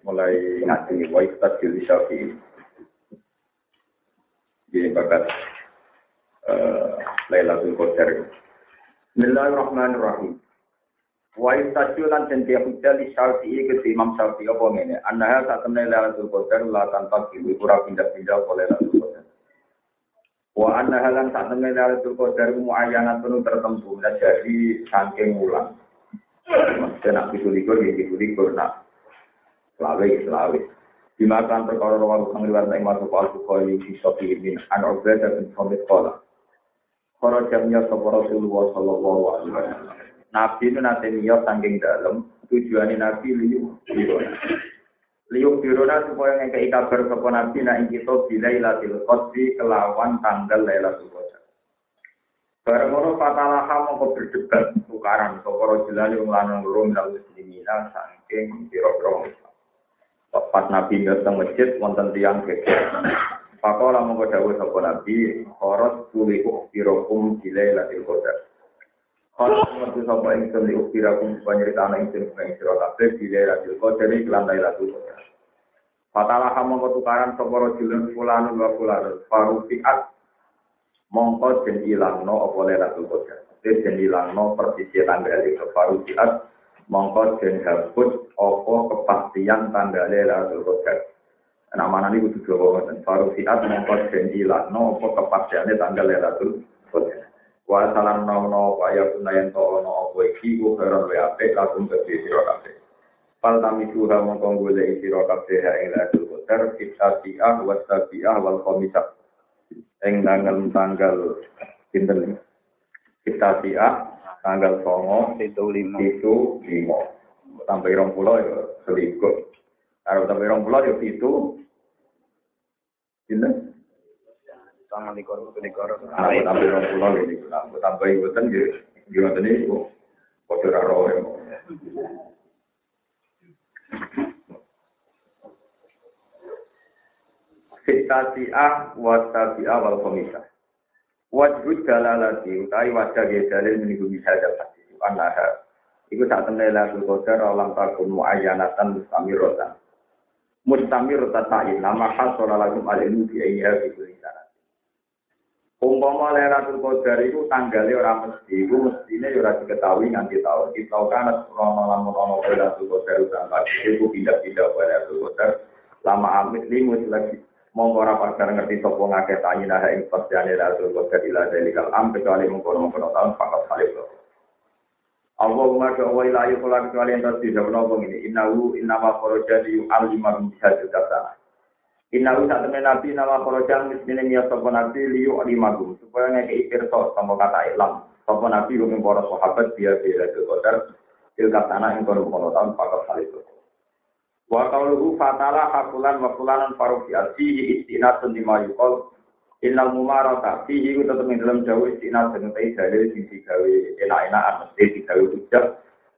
Mulai ngaji nih, wa ikhtadil isyafi'i di bakat Lailatul Qadar. Bismillahirrahmanirrahim. Wa ikhtadil lancentia hudal isyafi'i ke Imam Syafi'i apa ini? Annaha saat temen Lailatul Qadar la tanpa kiwi kurang pindah-pindah oleh Lailatul Qadar. Wa annaha lan saat temen Lailatul Qadar mu'ayyanan penuh tertentu dan jadi saking ulang. Maksudnya nak disulikur, ya disulikur nak Selawi. Dimakan perkara rawal pengliwat naik masuk al-Bukhari di Sofi bin An-Ubaid dan Somit Kola. Koro jamnya sopor Rasulullah sallallahu alaihi wasallam. Nabi itu nanti niat saking dalam tujuan Nabi liuk birona. Liuk birona supaya ngekei kabar sopor Nabi naik kita bilailatil qadri kelawan tanggal Lailatul Qadar. Bareng ora patalaha mongko berdebat tukaran sopor jilani nglawan loro minal muslimina saking pira-pira. Pas Nabi datang masjid, wonten tiyang geger. Pakola mongko dawuh sapa Nabi, "Kharat tuliku birakum bilailatil qadar." Kharat mongko sapa ingsun liku birakum panyeritane ingsun ing sira kabeh bilailatil qadar lan Lailatul Qadar. Fatalah mongko tukaran sapa rajulun fulanun wa fulanun farufiat mongko den ilangno apa Lailatul Qadar. Terus den ilangno persisi tanggal iku farufiat mongko den hapus apa kepastian tanggal Lailatul Qadar. Ana manani kudu dawa wonten farufiat mongko den ilano apa kepastiane tanggal Lailatul Qadar. Wa salam naono wa yakunayan ono apa iki kuwara wae apik langsung dadi sira kabeh. Pal tami suha mongko golek sira kabeh ing Lailatul Qadar fitatiah wa tabiah wal qamisah. Ing tanggal pinten iki? Fitatiah tanggal 9, 7, 5 sampai 20 ya selingkuh kalau sampai 20 ya itu gila sama dikor sampai 20 ini tambah ibutan gimana ini kotor roh ya fitatiah watabiah wal komisah. Wajud dalalati utai wajah dalil meniku bisa dapat itu anah. Iku saat menela Qadar alam takun muayyanatan mustamiratan. Mustamiratan ta'in nama hasala lakum al-ilmi fi ayyi kullisan. Umpama Lailatul Qadar iku tanggale ora mesti, iku mestine ora diketahui nganti taun. Kita kan ana lamun ana Lailatul Qadar tanpa iku pindah-pindah Lailatul Qadar lama amit limus lagi. Monggo ora padha ngerti sapa ngakeh tanyina ing pastiane Lailatul Qadar ila dalikal am kecuali mongko-mongko taun pakat salib. Allahumma ja'al la ilaha illa anta subhanaka inni innahu innama kharaja li yu'allimahum bihadzatanah. Innahu satene nabi nama kharaja mismine miya sapa nabi li yu'allimahum supaya ngekei pirsa sama kata ilam. Sapa nabi rumeng para sahabat dia Lailatul Qadar ilgatana ing kono-kono taun pakat salib. Wa qauluhu fatala hakulan wa fulanan faruqiyati istinatun lima yuqal innal mumarata fihi utamin dalam jauh istinatun ta dalil sing digawe enak-enakan mesti digawe hujjah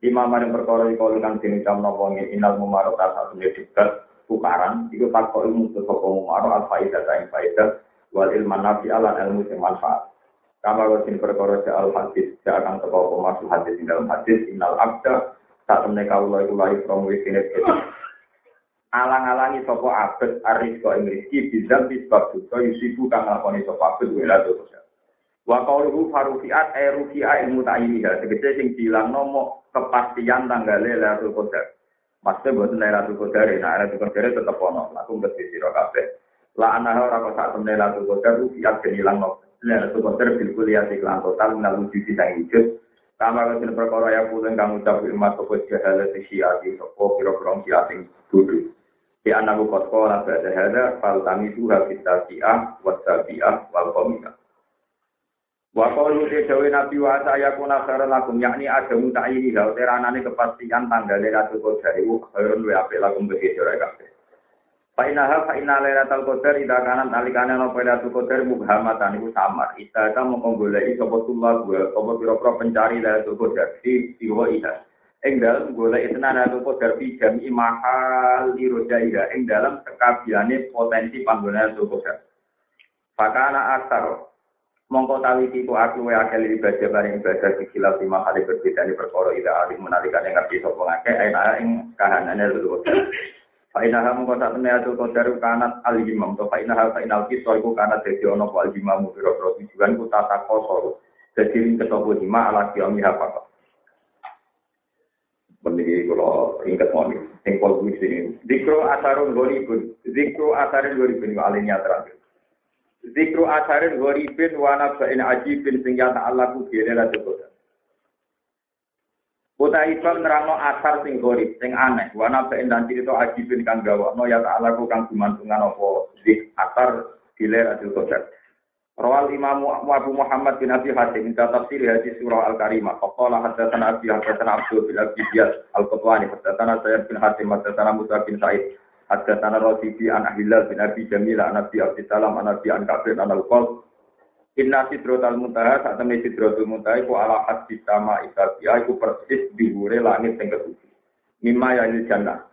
lima marang perkara yuqal kang dene tamna wonge innal mumarata satune dekat tukaran iku takok ilmu saka maro al faidah ta faidah wal ilman nafi ala ilmu sing manfaat kama rutin perkara al hadis ja kang teko pemasuk hadis dalam hadis innal abda satune kawula iku lahi promo isine alang-alangi sapa abet arisko ing rezeki bizam bisbatu to yusifu kang lakoni sapa abet wela to. Wa qauluhu farufiat ayrufi'a ilmu ta'iniha tegese sing dilangno mok kepastian tanggale Lailatul Qadar. Maksude boten Lailatul Qadar nek Lailatul Qadar tetep ono laku mesti sira kabeh. La anaha ora kok sak temne Lailatul Qadar rufiat den ilangno. Lailatul Qadar bil kuliati lan total lan wujud sing wujud. Sama dengan perkara yang pulang kamu ucap ilmat sapa jahalah sisi ati sapa kira-kira sisi ati bodho. Di anak kotko lah berada fal kami dua kita siah wasabiah wal komika. Wakau dewi nabi wa saya kuna khairan lakum yakni ada muta ini dah teranane kepastian tanggal Lailatul Qadar. Khairan wa ape lakum bagi jora kabeh. Fa inna Lailatul Qadar ida kanan alikane ana Lailatul Qadar mubhamatan iku samar. Ida ta mung goleki sapa tullah gua apa pira-pira pencari Lailatul Qadar di siwa ida. Ing dalem goleki tenan Lailatul Qadar fi jami mahal lirojaira ing dalem sekabehane potensi panggonan Lailatul Qadar. Fakana asar mongko tawi tipu aku wae akeh ibadah bareng ibadah sikilap lima kali berbedane perkara ida ali menalikane ngerti sapa ngakeh ana ing kahanane Lailatul Qadar. Fainaha mengkotak menyatu kodaru kanat al-himam. Fainaha fainal kisoiku kanat jadi ono al-himamu biro-biro tujuan ku tata kosor. Jadi ketopo hima ala kiyomi hafak. Bendiki kalau ringkat ngomong. Tengkol gue disini. Zikru asarun goribun. Alinya terakhir. Zikru asarun goribun wa nafsain ajibin sehingga ta'ala kubirnya latu kodaru. Kota Islam nerangno asar sing gorib, sing aneh. Wana pendan cerita ajibin kang gawakno ya ta'ala ku kang gumantungan apa zik asar diler adil kodak. Rawal Imam Abu Muhammad bin Abi Hatim min tafsir hadis surah Al-Karimah. Faqala hadatsana Abi Hasan Abdul bin Abi Jahl Al-Qutwani hadatsana Sayyid bin Hatim hadatsana Musa bin Sa'id hadatsana Rafi'i an Ahillah bin Abi Jamilah an Abi Abdissalam an Abi an Kafir an Al-Qul Inna Sidrotul Muntaha saat temen Sidrotul Muntaha iku ala hadis sama Isabiah iku persis dihure langit yang ketujuh mimma ya'il jannah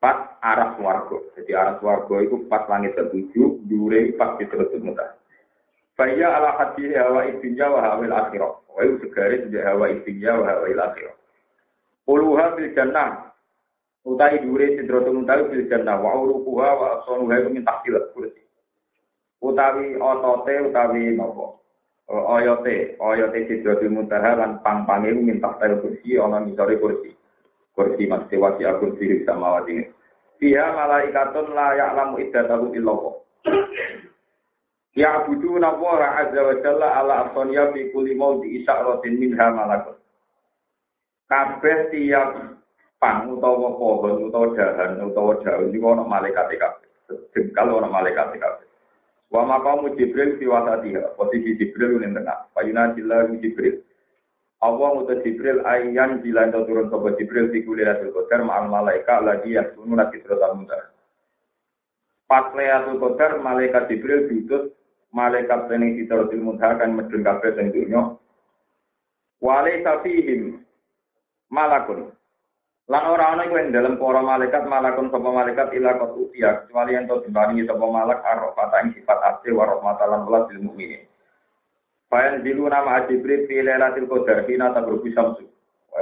pas arah swarga. Jadi arah swarga iku pas langit ketujuh dihure pas Sidrotul Muntaha Faya ala hadis hawa istinya wa hawil akhirah wa iku segari sejak hawa istinya wa hawil akhirah Uluha bil jannah utai dihure Sidrotul Muntaha bil jannah wa urukuha wa aswanuha iku minta silat kursi utawi otote utawi nopo oyote Sidrotul Muntaha lan pang-pange minta tel kursi ana ngisore kursi maksude wasi akun sirih sama wadine fiha malaikatun la ya'lamu iddatahu illallah ya abudu nawara azza wa jalla ala afsaniya fi kulli mawdi isyaratin minha malakun kabeh tiap pang utawa pohon utawa dahan utawa daun iki ana malaikate kabeh jengkal ana malaikate kabeh wa maqamu Jibril fi wasatiha posisi Jibril ning tengah payuna dillah Jibril awang uta Jibril ayan dillah turun sapa Jibril di Lailatul Qadar ma'al malaika lagi yang sununat Sidrotul Muntaha pas Lailatul Qadar malaikat Jibril diutus malaikat ning Sidrotul Muntaha kan medhun kabeh ning dunya wale tafihim malakun lan ora ana iku ing dalem para malaikat malakun sapa malaikat ila qatutia kecuali ento dibaringi sapa malak arfata ing sifat asli wa rahmatan lil mukminin. Payan dilu nama Jibril fi Lailatul Qadar dina tabruki samsu.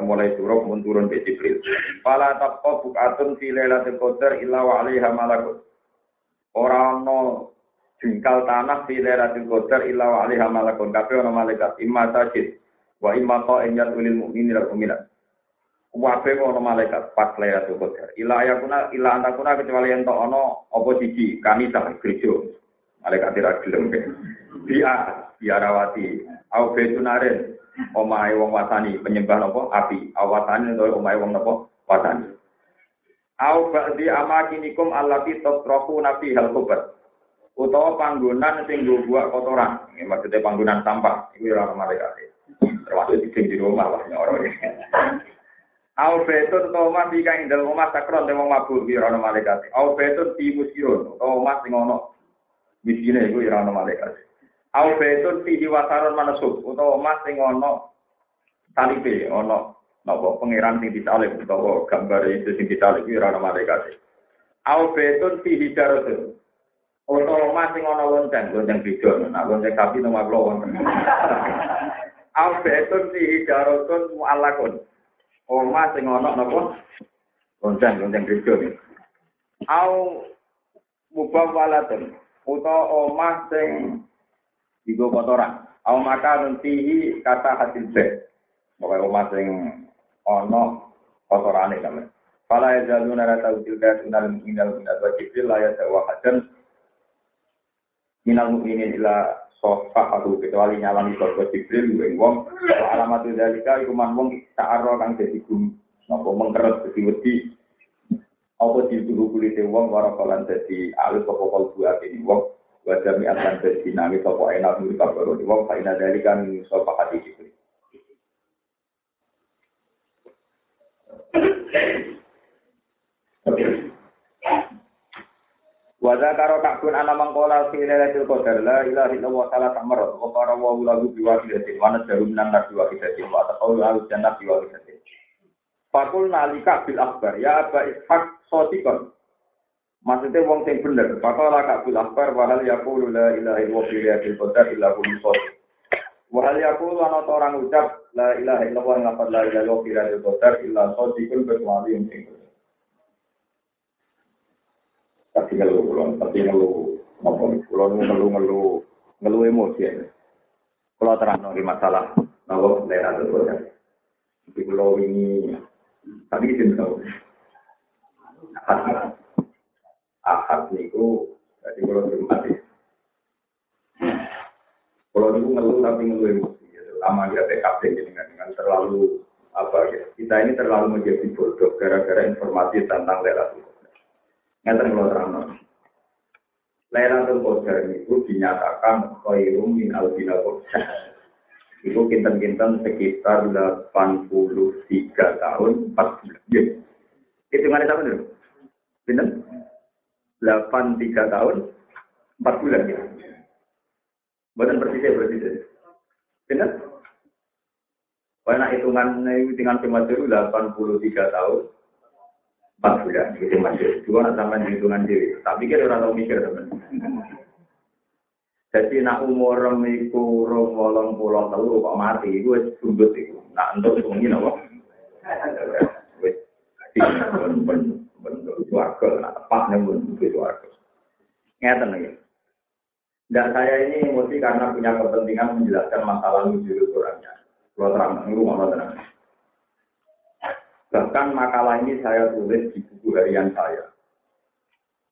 Mulai turun munturun be Jibril. Fala taqabu atun fi Lailatul Qadar illa wa alaiha malakun. Ora ana jengkal tanah fi Lailatul Qadar illa wa alaiha malakun. Kabeh ana malaikat imma tajid wa imma qa'iyat lil mukminin al mu'minat. Wabe ono malaikat pas Lailatul Qadar. Ila antakuna kecuali ento ono apa siji kanisa gereja. Malaikat ira gelem. Biarawati, au betunaren, omahe wong watani penyembah apa api, awatane ento omahe wong apa watani. Au ba'di amakinikum allati tatraku nabi halqubat. Utawa panggonan sing nggo buak kotoran. Maksudnya panggonan sampah iku ora malaikat. Termasuk sing di rumah wae ora. Au betun toma dikain dalem omah sakron teng wong mabur ora ana malaikat. Au betun fi muskirun, omah sing ana misine iku ora ana malaikat. Au betun fi diwasaron manusuk, utawa omah sing ana talibe, ana napa pangeran sing disalib utawa gambar itu sing disalib ora ana malaikat. Au betun fi hidarun, utawa omah sing ana lonceng bidon, ana lonceng sapi nang mablo. Au betun fi hidarun mu'allakun. Oma sing ana napa lonceng gedhe. Au mubawalaten utawa omah sing digo kotoran. Au maka nuntihi kata hasil be. Pokoke omah sing ana kotorane sampe. Fala yazaluna ratautil kasunal minal wajibil la yatawahadan minal mu'minin ila sofa aku kecuali nyalani sofa Jibril ing wong alamat dalika iku man wong ta'arro kang dadi gum napa mengkeret dadi wedi apa dituku kulite wong warakolan dadi alus apa kalbu ati wong wa jami akan dadi nami sapa enak nuri kabaro wong faida dalika min sofa hati Jibril Wa zakaro kabun ana mangkola fi lailatul qadar la ilaha illallah salat amrat wa qarawu lahu bi waqidatin wa nazarum nan nabi waqidatin wa taqawlu al jannah bi waqidatin. Fakul nalika bil akbar ya Aba Ishaq sotikon. Maksudnya wong sing bener. Fakala kabul akbar wa hal yaqulu la ilaha illallah fi lailatul qadar illa huwa. Wa hal yaqulu ana orang ucap la ilaha illallah lafaz la ilaha illallah fi lailatul qadar illa sotikon kecuali yang bener. Tapi kalau pulang, tapi kalau ngomong pulang ngeluh emosi aja. Kalau terang di masalah, kalau daerah terluar, tapi kalau ini tadi kita tahu ahad niku, jadi kalau terluar, kalau niku ngeluh tapi ngeluh emosi, lama dia PKP dengan terlalu apa ya? Kita ini terlalu menjadi bodoh gara-gara informasi tentang daerah itu. Ngeten kula terangno. Lailatul Qadar niku dinyatakan khairum min alfi lahu. Iku kinten-kinten sekitar 83 tahun 4 bulan. Itu ngene sampeyan lho. Pinten? 83 tahun 4 bulan ya. Mboten persis. Pinten? Ana hitungan dengan pematur 83 tahun 4 bulan, gitu masih. Dua nak tambah hitungan diri. Tak pikir orang tahu mikir teman. Jadi nak umur miku romolong pulang telu kok mati, gue sudut itu. Nak untuk sungin apa? Gue bentuk keluarga, nak tepat namun bentuk keluarga. Ngeten lagi. Dan saya ini mesti karena punya kepentingan menjelaskan masalah nuzul Qurannya. Kalau terang, ngurung apa terang? Bahkan makalah ini saya tulis di buku harian saya.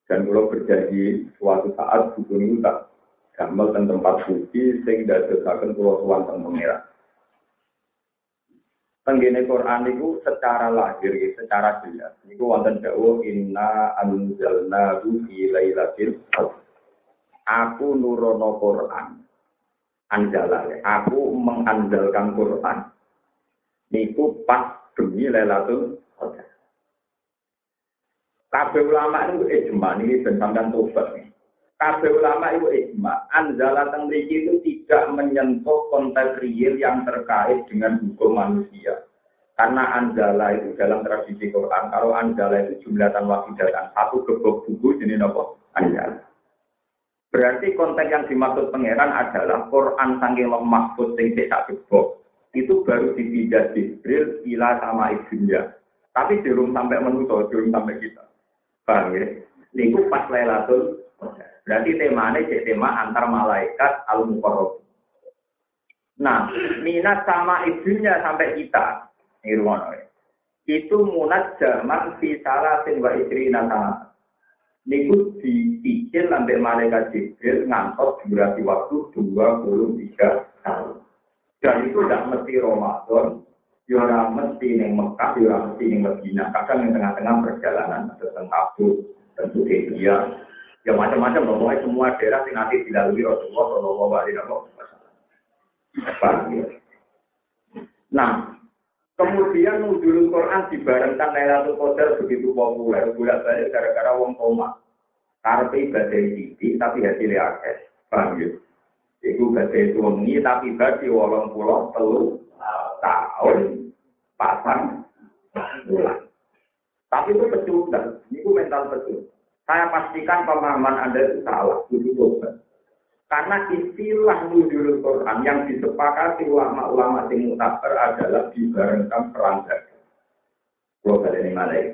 Dan kalau berjanji suatu saat buku ini tak gambar dan tempat suci sehingga ditekan pulau-pulau pengira. Tenggene Quran itu secara lahir, secara jelas. Niku wonten dawuh inna anzalnahu fi lailatil qadar. Aku nurono Quran. Anzalale. Aku mengandalkan Quran. Niku pas demi Lailatul Qadar. Kabeh ulama itu ijma, ini sampean tobat. Kabeh ulama itu ijma, anzala teng mriki itu tidak menyentuh konteks real yang terkait dengan hukum manusia. Karena anzala itu dalam tradisi Quran, kalau anzala itu jumlatan wakidatan, satu gebok buku jenis nopo anzala. Berarti konteks yang dimaksud pangeran adalah Quran saking mahfuz sing sak gebok. Itu baru dipindah Jibril ila sama izinnya. Tapi durung sampai menuso, durung sampai kita. Paham ya? Niku pas Lailatul Qadar. Berarti temane cek tema antar malaikat al-muqarrab. Nah, minat sama izinnya sampai kita. Niku ngono. Itu munajjaman fi salatin wa isrina sana. Niku dipikir sampai malaikat Jibril ngantos durasi waktu 23 tahun. Dan itu tidak mesti Ramadan, tidak mesti di Mekah, tidak mesti di Medina. Kadang di tengah-tengah perjalanan, tentang Abu, tentu dia, ya macam-macam. Bahwa semua daerah yang nanti dilalui Rasulullah SAW. Nah, kemudian nuzul Quran dibarengkan Lailatul Qadar begitu populer, bolak-balik gara-gara wong koma. Karpe ibadah iki, tapi hasilnya akeh. Paham ya? Iku badai suami, tapi badai walang pulau telur tahun pasang bulan. Tapi itu pecundang, ini mental pecundang. Saya pastikan pemahaman Anda itu salah, betul-betul. Karena istilah nuzul Quran yang disepakati ulama-ulama yang mutabar adalah dibarengkan perang Badar. Kalau kalian ini malah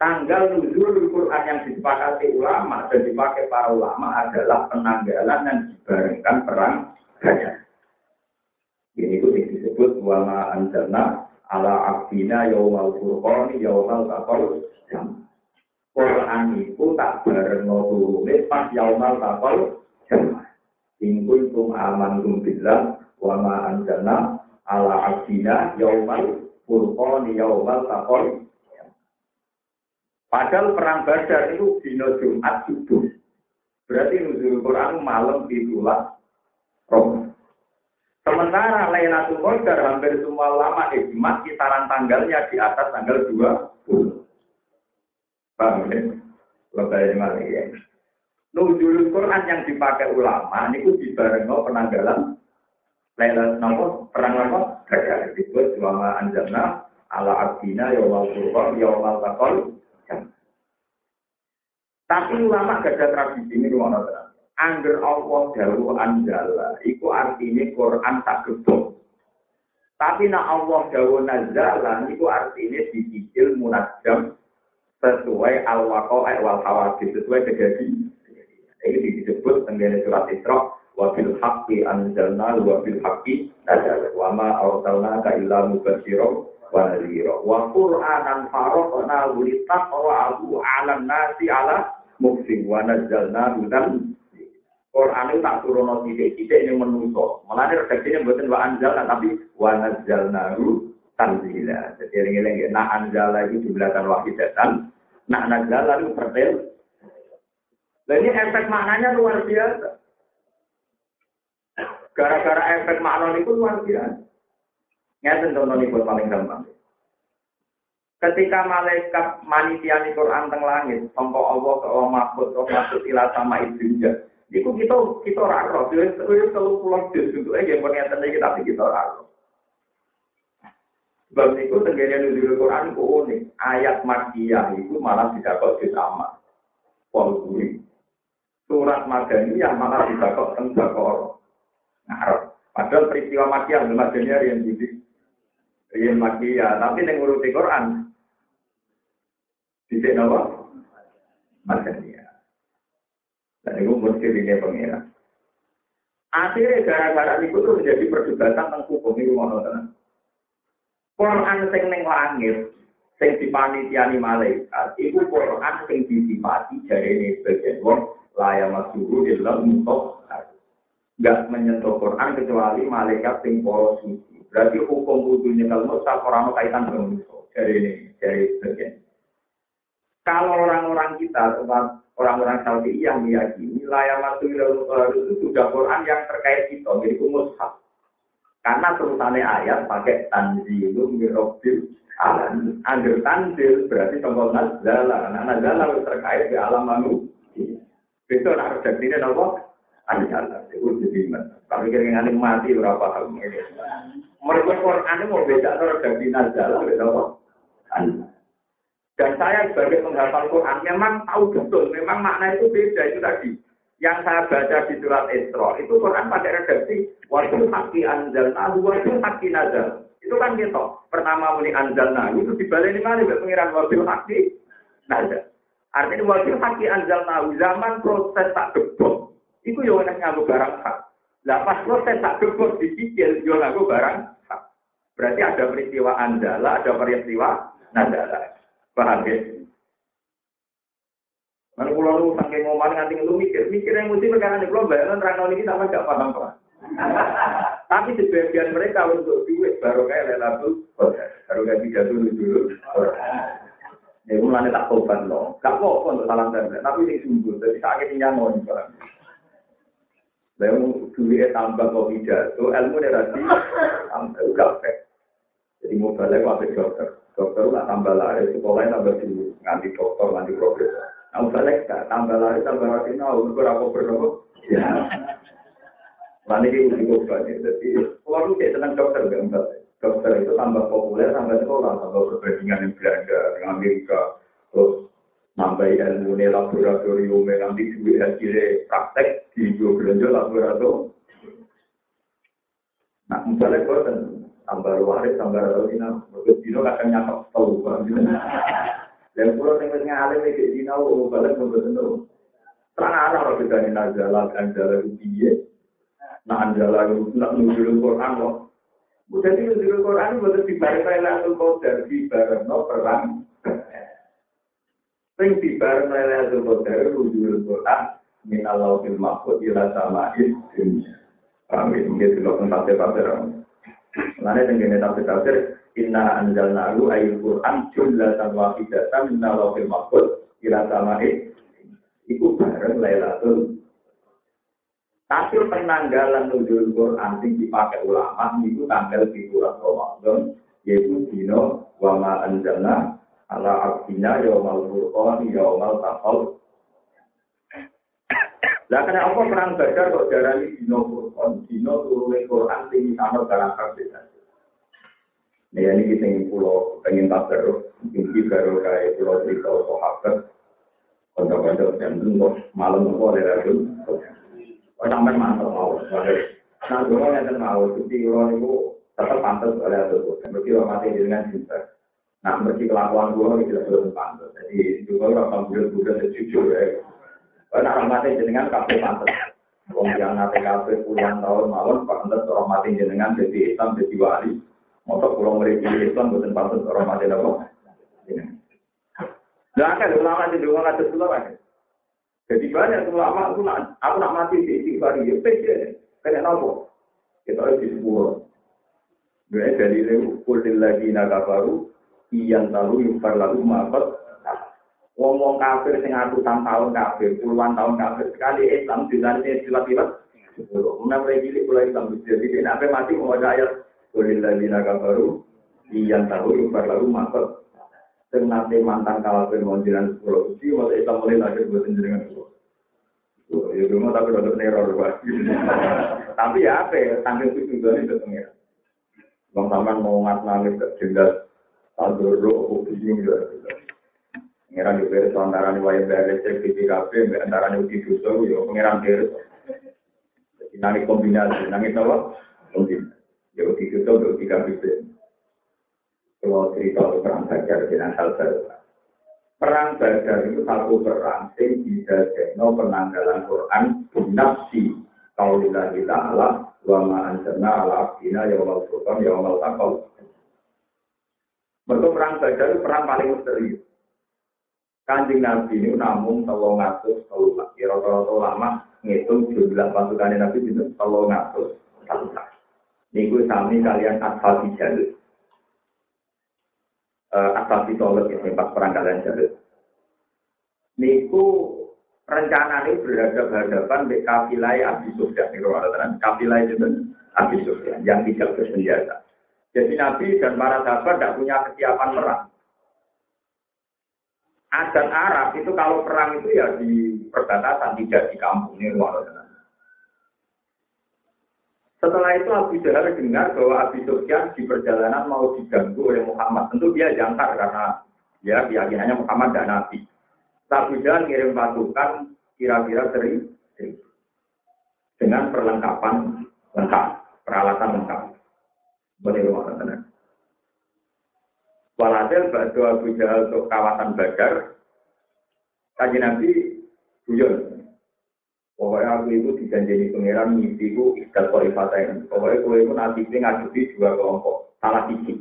tanggal nuzul Quran yang disepakati ulama dan dipakai para ulama adalah penanggalan yang dibarengkan perang Badar. Ini itu disebut wala anzalna ala abdina yaumal furqani yaumal taqal jam. Quran itu tak barengno turune pas yaumal taqal jam. In kuntum amantum billah wala anzalna ala abdina yaumal furqani yaumal taqal. Padahal perang Badar itu dino Jumat subuh. Berarti nuzul Quran malam di bulan Ramadan. Sementara Lailatul Qadar hampir semua ulama ijma kisaran tanggalnya di atas tanggal 20. Paham ya? Lebaran malam ya. Nuzul Quran yang dipakai ulama niku dibarengno penanggalan Lailatul Qadar, perang Badar. Disebut wa anzalna ala abdina yawmal qur'an yawmal taqal. Tapi ulama gadah tradisi ini ngono tenan. Angger Allah dawuh anzala iku artine Quran tak gedhong. Tapi nek Allah dawuh nazala iku artine dicicil munajam sesuai al-waqa'i wal hawadits, sesuai kejadian. Ini disebut tentang surat Isra, wa bil haqqi anzalna wa bil haqqi nazala wa ma arsalnaka illa mubasysyiran wa nadhira wa qur'anan faraqna li taqra'ahu 'alan nasi 'ala muksin wa nazalna hudan. Quran itu tak turunno titik-titik ning menungso. Mulane redaksine mboten wa anzalna tapi wa nazalna tanzila. Jadi eling-eling nah anzala itu jumlahan wahidatan, nah nazala itu pertel. Lah ini efek maknanya luar biasa. Gara-gara efek makna niku luar biasa. Ngeten to niku paling gampang. Ketika malaikat manitiani Quran teng langit, sangka Allah ke Mahfud, Mahfud ila sama ibunda. Niku kita ora ro, wis telu pulang des untuke nggih pun ngeten iki tapi kita ora ro. Sebab niku tenggene nduwe Quran ku unik. Ayat Makkiyah iku malah didakok disama. Wong kuwi surat Madaniyah malah didakok teng Bakara. Ngarep. Padahal peristiwa Makkiyah Madaniyah riyen didik. Riyen Makkiyah, tapi ning uruti Quran. Dicek napa? Madaniyah. Dan itu murkirinya pengira. Akhirnya gara-gara itu tuh menjadi perdebatan tentang hukum itu monoton. Quran sing ning langit, sing dipanitiani malaikat, itu Quran sing disifati jarene sebagian wong layak masuk di dalam mutok. Enggak menyentuh Quran kecuali malaikat sing para suci. Berarti hukum kudune kalmo sak ora ono kaitan karo mutok. Jarene jare sebagian. Kalau orang-orang kita orang-orang Saudi yang meyakini Lailatul Qadar itu sudah Quran yang terkait kita, jadi mushaf. Karena terusannya ayat pakai tanzilun min rabbil alamin. Angger tanzil berarti sangka nazala, karena nazala terkait di alam manusia. Itu nak redaksine napa? Anjala. Itu dibimbang. Tapi kira-kira ngene mati ora paham ngene. Mergo Quran mau beda karo redaksi nazala beda apa? Anjala. Dan saya sebagai penghafal Quran memang tahu betul, memang makna itu beda itu tadi. Yang saya baca di surat Isra itu Quran pakai redaksi wajib haki anzalna, wajib haki nazal. Itu kan gitu. Pertama muni anzalna itu dibalik ini mana? Pengiran wajib haki nazal. Artinya wajib haki anzalna zaman proses tak gebok. Itu yang ngaku barang hak. Lah pas proses tak gebok dicicil, yang ngaku barang hak. Berarti ada peristiwa anzala, ada peristiwa nazala. Paham ya? Karena kalau saking ngomong nanti lu mikir yang mesti perkara ini belum bayar, terang ini sama gak paham pak. Tapi sebagian mereka untuk duit baru kayak Lailatul Qadar, baru kayak tidak dulu. Ya mulanya tak topan loh, gak kok untuk salam terbaik. Tapi ini sungguh, jadi sakit nyaman pak. Lalu duit tambah kok tidak, tuh ilmu derasi tambah gak pek. Jadi mau balik wajib dokter. Dokter lah tambah lari, sekolahnya tambah dulu, nganti dokter, nganti progres. Nah, balik tak tambah lari, tambah lari, nah, berapa berapa? Ya. Lain ini uji coba nih, jadi keluar itu senang dokter, enggak? Dokter itu tambah populer, tambah sekolah, tambah perbandingan yang Belanda, dengan Amerika, terus tambah ilmu nih laboratorium, nanti duit hasilnya praktek di belanja laboratorium. Nah, balik kau tambah waris, tambah dina, begitu dino akan nyata tahu kan. Dan pulau tengah ngalir di dina, balik begitu. Terang arah kita ni nazalat, anjala rupiye, nah anjala nak nuzul Quran loh. Bukan itu nuzul Quran, betul di barang Lailatul Qadar, di barang no perang. Sing di barang Lailatul Qadar, nuzul Quran, min Allahil Mahfud ila sama'id dunya. Amin. Mungkin kalau tentang tafsir. Karena dengan tafsir inna anzalna ayat Quran jumlatan wahidatan min Allahil Mahfud ila sama'id iku bareng Lailatul. Tapi penanggalan nuzul Quran sing dipakai ulama niku tanggal 7 Ramadan yaitu dina wa ma anzalna ala abdina yaumal furqan yaumal taqal. Lah karena apa perang Badar kok darani dino Quran, dino turune Quran sing ana barang beda. Nek yen iki sing kula pengen tak terus, iki karo kae kula cerita sahabat. Kanca-kanca sing ndung malam kok ora ragu. Kok sampean mantau mawon. Nah, dulu yang terlalu, tapi orang itu tetap pantas oleh Al-Quran. Berarti orang mati dengan cinta. Nah, berarti kelakuan dulu tidak belum pantas. Jadi, dulu orang budak-budak tercucur. Karena orang mati dengan kafe pantas. Orang yang nanti kafe puluhan tahun malam, pantas orang mati dengan jadi Islam, jadi wali. Motor pulang dari Islam, bukan pantas orang mati dengan. Nah, kan ulama di dulu ada seluruhnya. Jadi banyak ulama, aku nak mati di istiqlal itu. Kena nopo, kita harus disuruh. Jadi dari itu kulit lagi naga baru, iyan lalu yufar lalu maafat. Ngomong kafir setengah tahun kafir, puluhan tahun kafir sekali Islam dilarangnya silat-silat. Muna pergi pulau Islam jadi kenapa mati ngomong ayat kulit lagi naga baru, iyan lalu yufar lalu maafat. Setengah mantan kafir monjiran pulau itu, masa Islam mulai lahir buatan jaringan pulau. Ya cuma tapi untuk neror pak. Tapi ya apa ya, tanggung itu juga itu pengira. Bang Taman mau ngat-nangis terjelas, tadoro, opising juga. Pengiran di beres antara wayang beresek di kafe, antara uji susu, ya pengiran beres. Nangis kombinasi, nangis apa? Kombinasi. Ya uji susu, uji kafe. Kalau cerita perang Badar dengan Al-Badar. Perang Badar itu satu perang yang didadakno penanggalan Quran binafsi qaulillahi ta'ala wa ma anzalna 'ala 'abdina yawmal furqan yawmal taqal. Mergo perang Badar itu perang paling serius. Kanjeng Nabi ini namung 300 ulama, kira-kira ulama ngitung jumlah pasukan Nabi itu 300. Niku sami kalian ashabi Jalut. Asal ditolak ya, pas perang kalian Jalut. Niku rencana ini berhadapan-hadapan dengan kafilah Abi Sufyan. Kafilah itu Abi Sufyan yang tidak bersenjata. Jadi Nabi dan para sahabat tidak punya kesiapan perang. Adan Arab itu kalau perang itu ya di perbatasan, tidak di kampung ini. Setelah itu Abu Jahl dengar bahwa Abu Sufyan di perjalanan mau diganggu oleh Muhammad. Tentu dia jangkar karena ya keyakinannya Muhammad dan Nabi. Abu Jahl kirim pasukan kira-kira 1,000 dengan perlengkapan lengkap, peralatan lengkap. Boleh rumah tenang. Walhasil batu Abu Jahl ke kawasan Badar, Kanjeng Nabi guyon. Pokoknya aku itu dijanjani pengeran mimpiku ikhlas korifatain. Pokoknya aku itu nanti ini ngajuti dua kelompok. Salah sisi.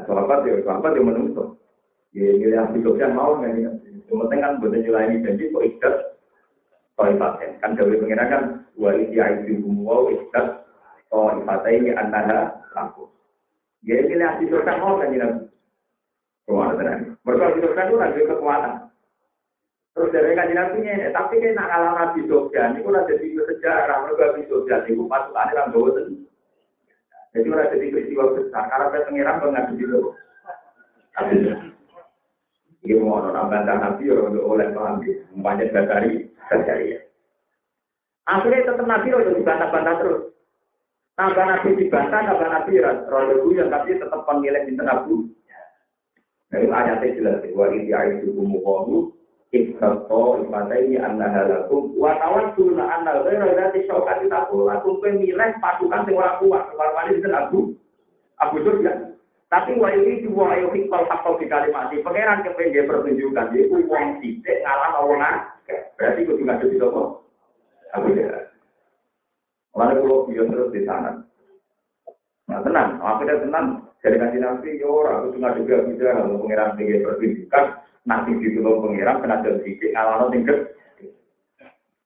Sahabat yang menunggu. Ya, yang hidupnya mau. Sementara kan buatan nilai ini janji kok ikhlas korifatain. Kan jauh pengeran kan. Wa isi aisyukum waw ikhlas korifatain antara lampu. Ya, yang hidupnya mau kan ini. Kekuatan. Mereka hidupnya itu lagi kekuatan. Terus dari kajian nabinya, tapi kayak nak kalah Nabi Sofyan, ini udah jadi sejarah. Mereka Nabi Sofyan itu pasukan yang bosen. Jadi udah jadi peristiwa besar. Karena pengiran pengaruh dulu. Ini mau nambah Nabi orang oleh paham dia, membanyak dari. Akhirnya tetap Nabi orang dibantah-bantah terus. Nambah Nabi dibantah, nambah Nabi orang yang tapi tetap pemilik di Nabi. Jadi ayatnya jelas, wali diayu kumuwahu. Ikhtaro ibadaihi anna halakum wa tawassulu anna ghairu dzati syauqati taqullah kumpul milih pasukan sing ora kuat warwani den Abu Sufyan tapi wa iki dua ayo hikal hakau di kalimat iki pangeran kepengge pertunjukan iki wong sithik ngalah wong akeh berarti kudu ngadepi sapa Abu Jahal lan kulo yo terus disanan nah tenan akhire tenan dari kanjeng yo ora kudu ngadepi Abu Jahal pangeran kepengge pertunjukan. Nanti di tulung pengiram, kena jauh sedikit, kalau ada tingkat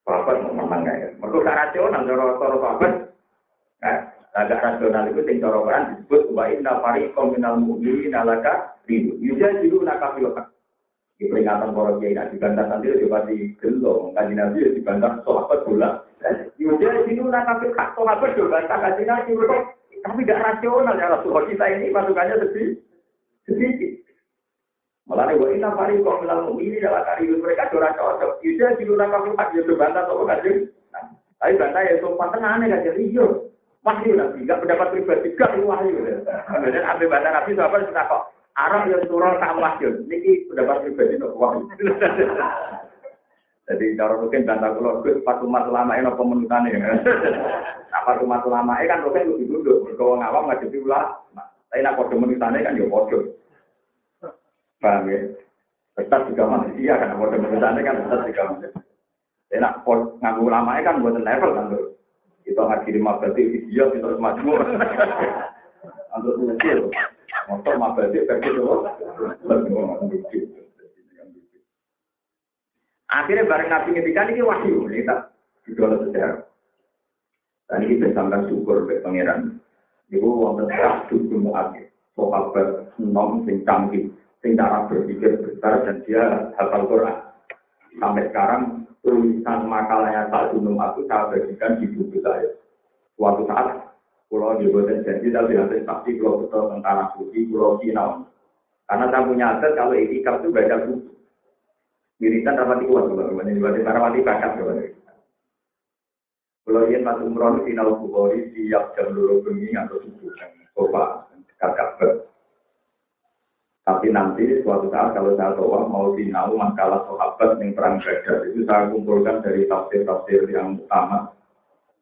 bapak mau menang ya. Mereka tak rasional, cara bapak agak rasional itu, yang cara orang disebut wain nafari kominal mu'min alaka ribu, yudah jiru nakafilokan di peringatan para kiai, dibantah nanti juga di gelong, kaji nabi dibantah sohabat pula yudah jiru nakafilokan, sohabat juga bantah kaji nabi tapi tidak rasional ya Rasulullah kita ini masukannya sedikit Malah nih, ini nampak nih, kalau bilang ini adalah karius mereka, dorang cocok. Iya, jilur nakal empat, jilur bantah, tolong kajian. Tapi bantah ya, sopan tengah nih, kajian hijau. Wahyu nanti, gak pendapat pribadi, gak wahyu. Kemudian ambil bantah nabi, soalnya sudah kok. Arab yang turun tak wahyu. Niki pendapat pribadi, no wahyu. Jadi, kalau mungkin bantah kalau gue, Fatumah selama ini, no pemenutannya. Nah, Fatumah selama ini kan, mungkin lebih duduk. Bergawang awam, gak jadi ulah. Tapi, nak kode menutannya kan, ya kode. Paham ya? Tetap juga manusia kan, kalau kebetulannya kan tetap juga manusia. Jadi nak nganggu ulamanya kan buatan level kan tuh. Kita ngaji di mabadi, video kita harus maju. Untuk mengecil, motor mabadi, pergi dulu. Akhirnya bareng Nabi ngetikan ini wahyu, ini tak judul sejarah. Dan ini bersangka syukur oleh pangeran. Ini wawah terserah dukung akhir. Sohabat nom sing canggih. Cara berpikir besar dan dia hafal Quran. Sampai sekarang tulisan makalahnya tak gunung aku saya bagikan di buku saya. Suatu saat pulau di Boten Janji saya lihat tapi pulau betul tentang suci pulau Cina. Karena saya punya aset kalau ikhlas itu baca buku. Miritan rapati kuat bagaimana dibanding rapati bakat bagaimana. Pulau Yen Mas Umron Cina Bukhari siap jam dulu bengi atau subuh. Coba kakak. Tapi nanti suatu saat kalau saya tahu mau dinau makalah sahabat yang perang Badar itu saya kumpulkan dari tafsir-tafsir yang utama.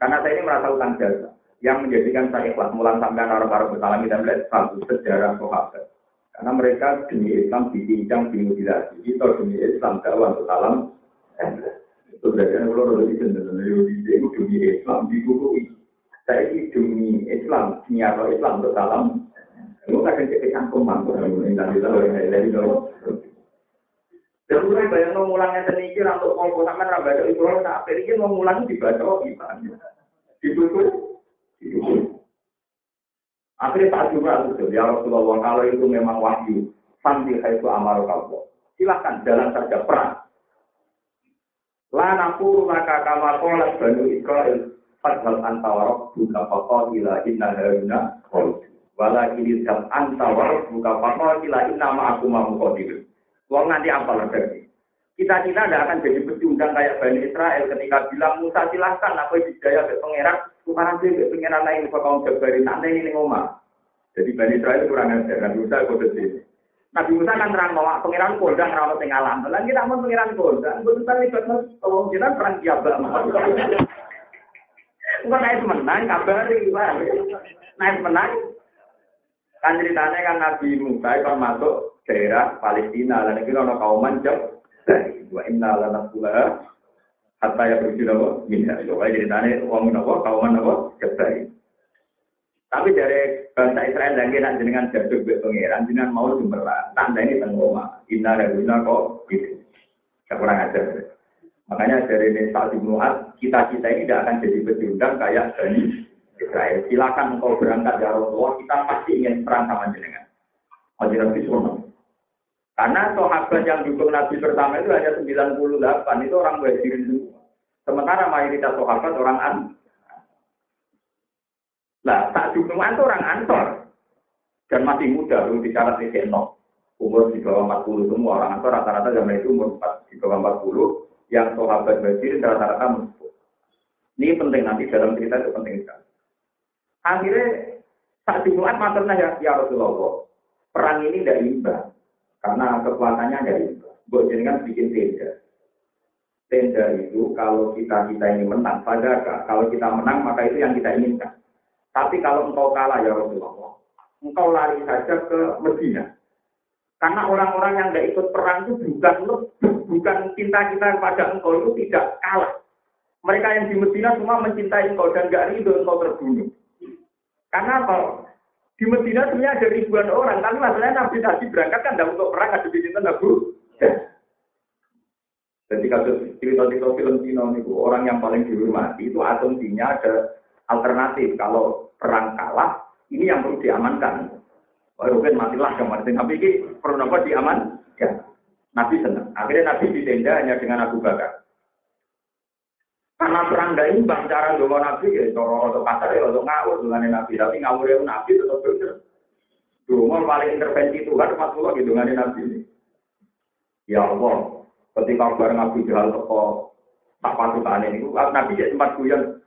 Karena saya ini merasa utang jasa yang menjadikan saya ikhlas mulan sampai orang-orang bersalami dan melihat satu sejarah sahabat. Karena mereka demi Islam dibincang, dimutilasi, kita demi Islam dakwah untuk salam. Itu berarti kalau lebih cenderung itu demi Islam dibukui. Saya ini demi Islam, niat Islam untuk salam. Lu akan cek campur mampu dari dulu. Dan mulai bayang mau mulangnya teniki untuk kalau sampean ra baca itu ora tak pergi mau mulang dibaca gimana. Itu. Akhirnya tak juga itu ya Rasulullah kalau itu memang wahyu, fandi haitu amar kalbo. Silakan jalan saja perang. La naqulu maka kama qala Bani Israil fadhal antawarab buka faqala inna haruna qul wala kilisam antawar buka pakol kila inama aku mau kodir. Wong nanti apa lagi? Kita tidak akan jadi pecundang kayak Bani Israel ketika bilang Musa silahkan aku dijaya oleh pangeran, Tuhan dia pangeran lain kaum Jabari nanti ini ngomah. Jadi Bani Israel kurang ajar kan Musa kode sini. Nabi Musa kan terang bahwa pangeran kodang rawat tengah alam. Lan kita mau pangeran kodang, betul libat tolong jenengan perang diabak. Engko naik menang kabari wae. Naik menang kan ceritanya kan Nabi Musa kan masuk daerah Palestina dan itu ada kauman jauh wa inna lana sulah hatta ya berjudul apa? Minha ceritanya orang apa? Kauman apa? Jauh tapi dari bangsa Israel dan kita dengan jaduk pengeran dengan mau jumlah tanda ini tenggoma inna lana kok gitu saya kurang ajar makanya dari Nesa Jum'at kita-kita ini tidak akan jadi pecundang kayak Bani Israel, silakan engkau berangkat dari Rasulullah, kita pasti ingin perang sama jenengan. Hadirin sekalian. Karena sahabat yang dukung Nabi pertama itu hanya 98, itu orang Muhajirin semua. Sementara mayoritas sahabat orang An. Lah, tak dukungan itu orang Ansor. Dan masih muda, belum bicara titik nol. Umur di bawah 40 semua orang Ansor rata-rata zaman itu umur di bawah 40, yang sahabat Muhajirin rata-rata musuh. Ini penting nanti dalam cerita itu penting sekali. Akhirnya saat Jumat maturnya ya Rasulullah perang ini tidak imbang karena kekuatannya tidak imbang. Buat jenengan bikin tenda. Tenda itu kalau kita ingin menang padahal kalau kita menang maka itu yang kita inginkan. Tapi kalau engkau kalah ya Rasulullah, engkau lari saja ke Medina. Karena orang-orang yang tidak ikut perang itu bukan cinta kita kepada engkau itu tidak kalah. Mereka yang di Medina semua mencintai engkau dan tidak ridho engkau terbunuh. Karena kalau di Medina sebenarnya ada ribuan orang, tapi masalahnya Nabi berangkat kan tidak untuk perang, ada di sini tidak buruk. Jadi kalau cerita-cerita film Cina itu orang yang paling dihormati itu asumsinya ada alternatif. Kalau perang kalah, ini yang perlu diamankan. Ruben matilah kemarin, tapi ini perlu nampak diaman. Ya. Nabi senang. Akhirnya Nabi ditenda hanya dengan Abu Bakar. Karena perang tidak imbang, cara doa Nabi, ya untuk pasar, ya untuk ngawur dengan Nabi. Tapi ngawur Nabi tetap benar. Doa paling intervensi Tuhan, Rasulullah, ya dengan Nabi. Ya Allah, ketika bareng Abu Jahl teko tak patutane niku Nabi ya sempat guyon.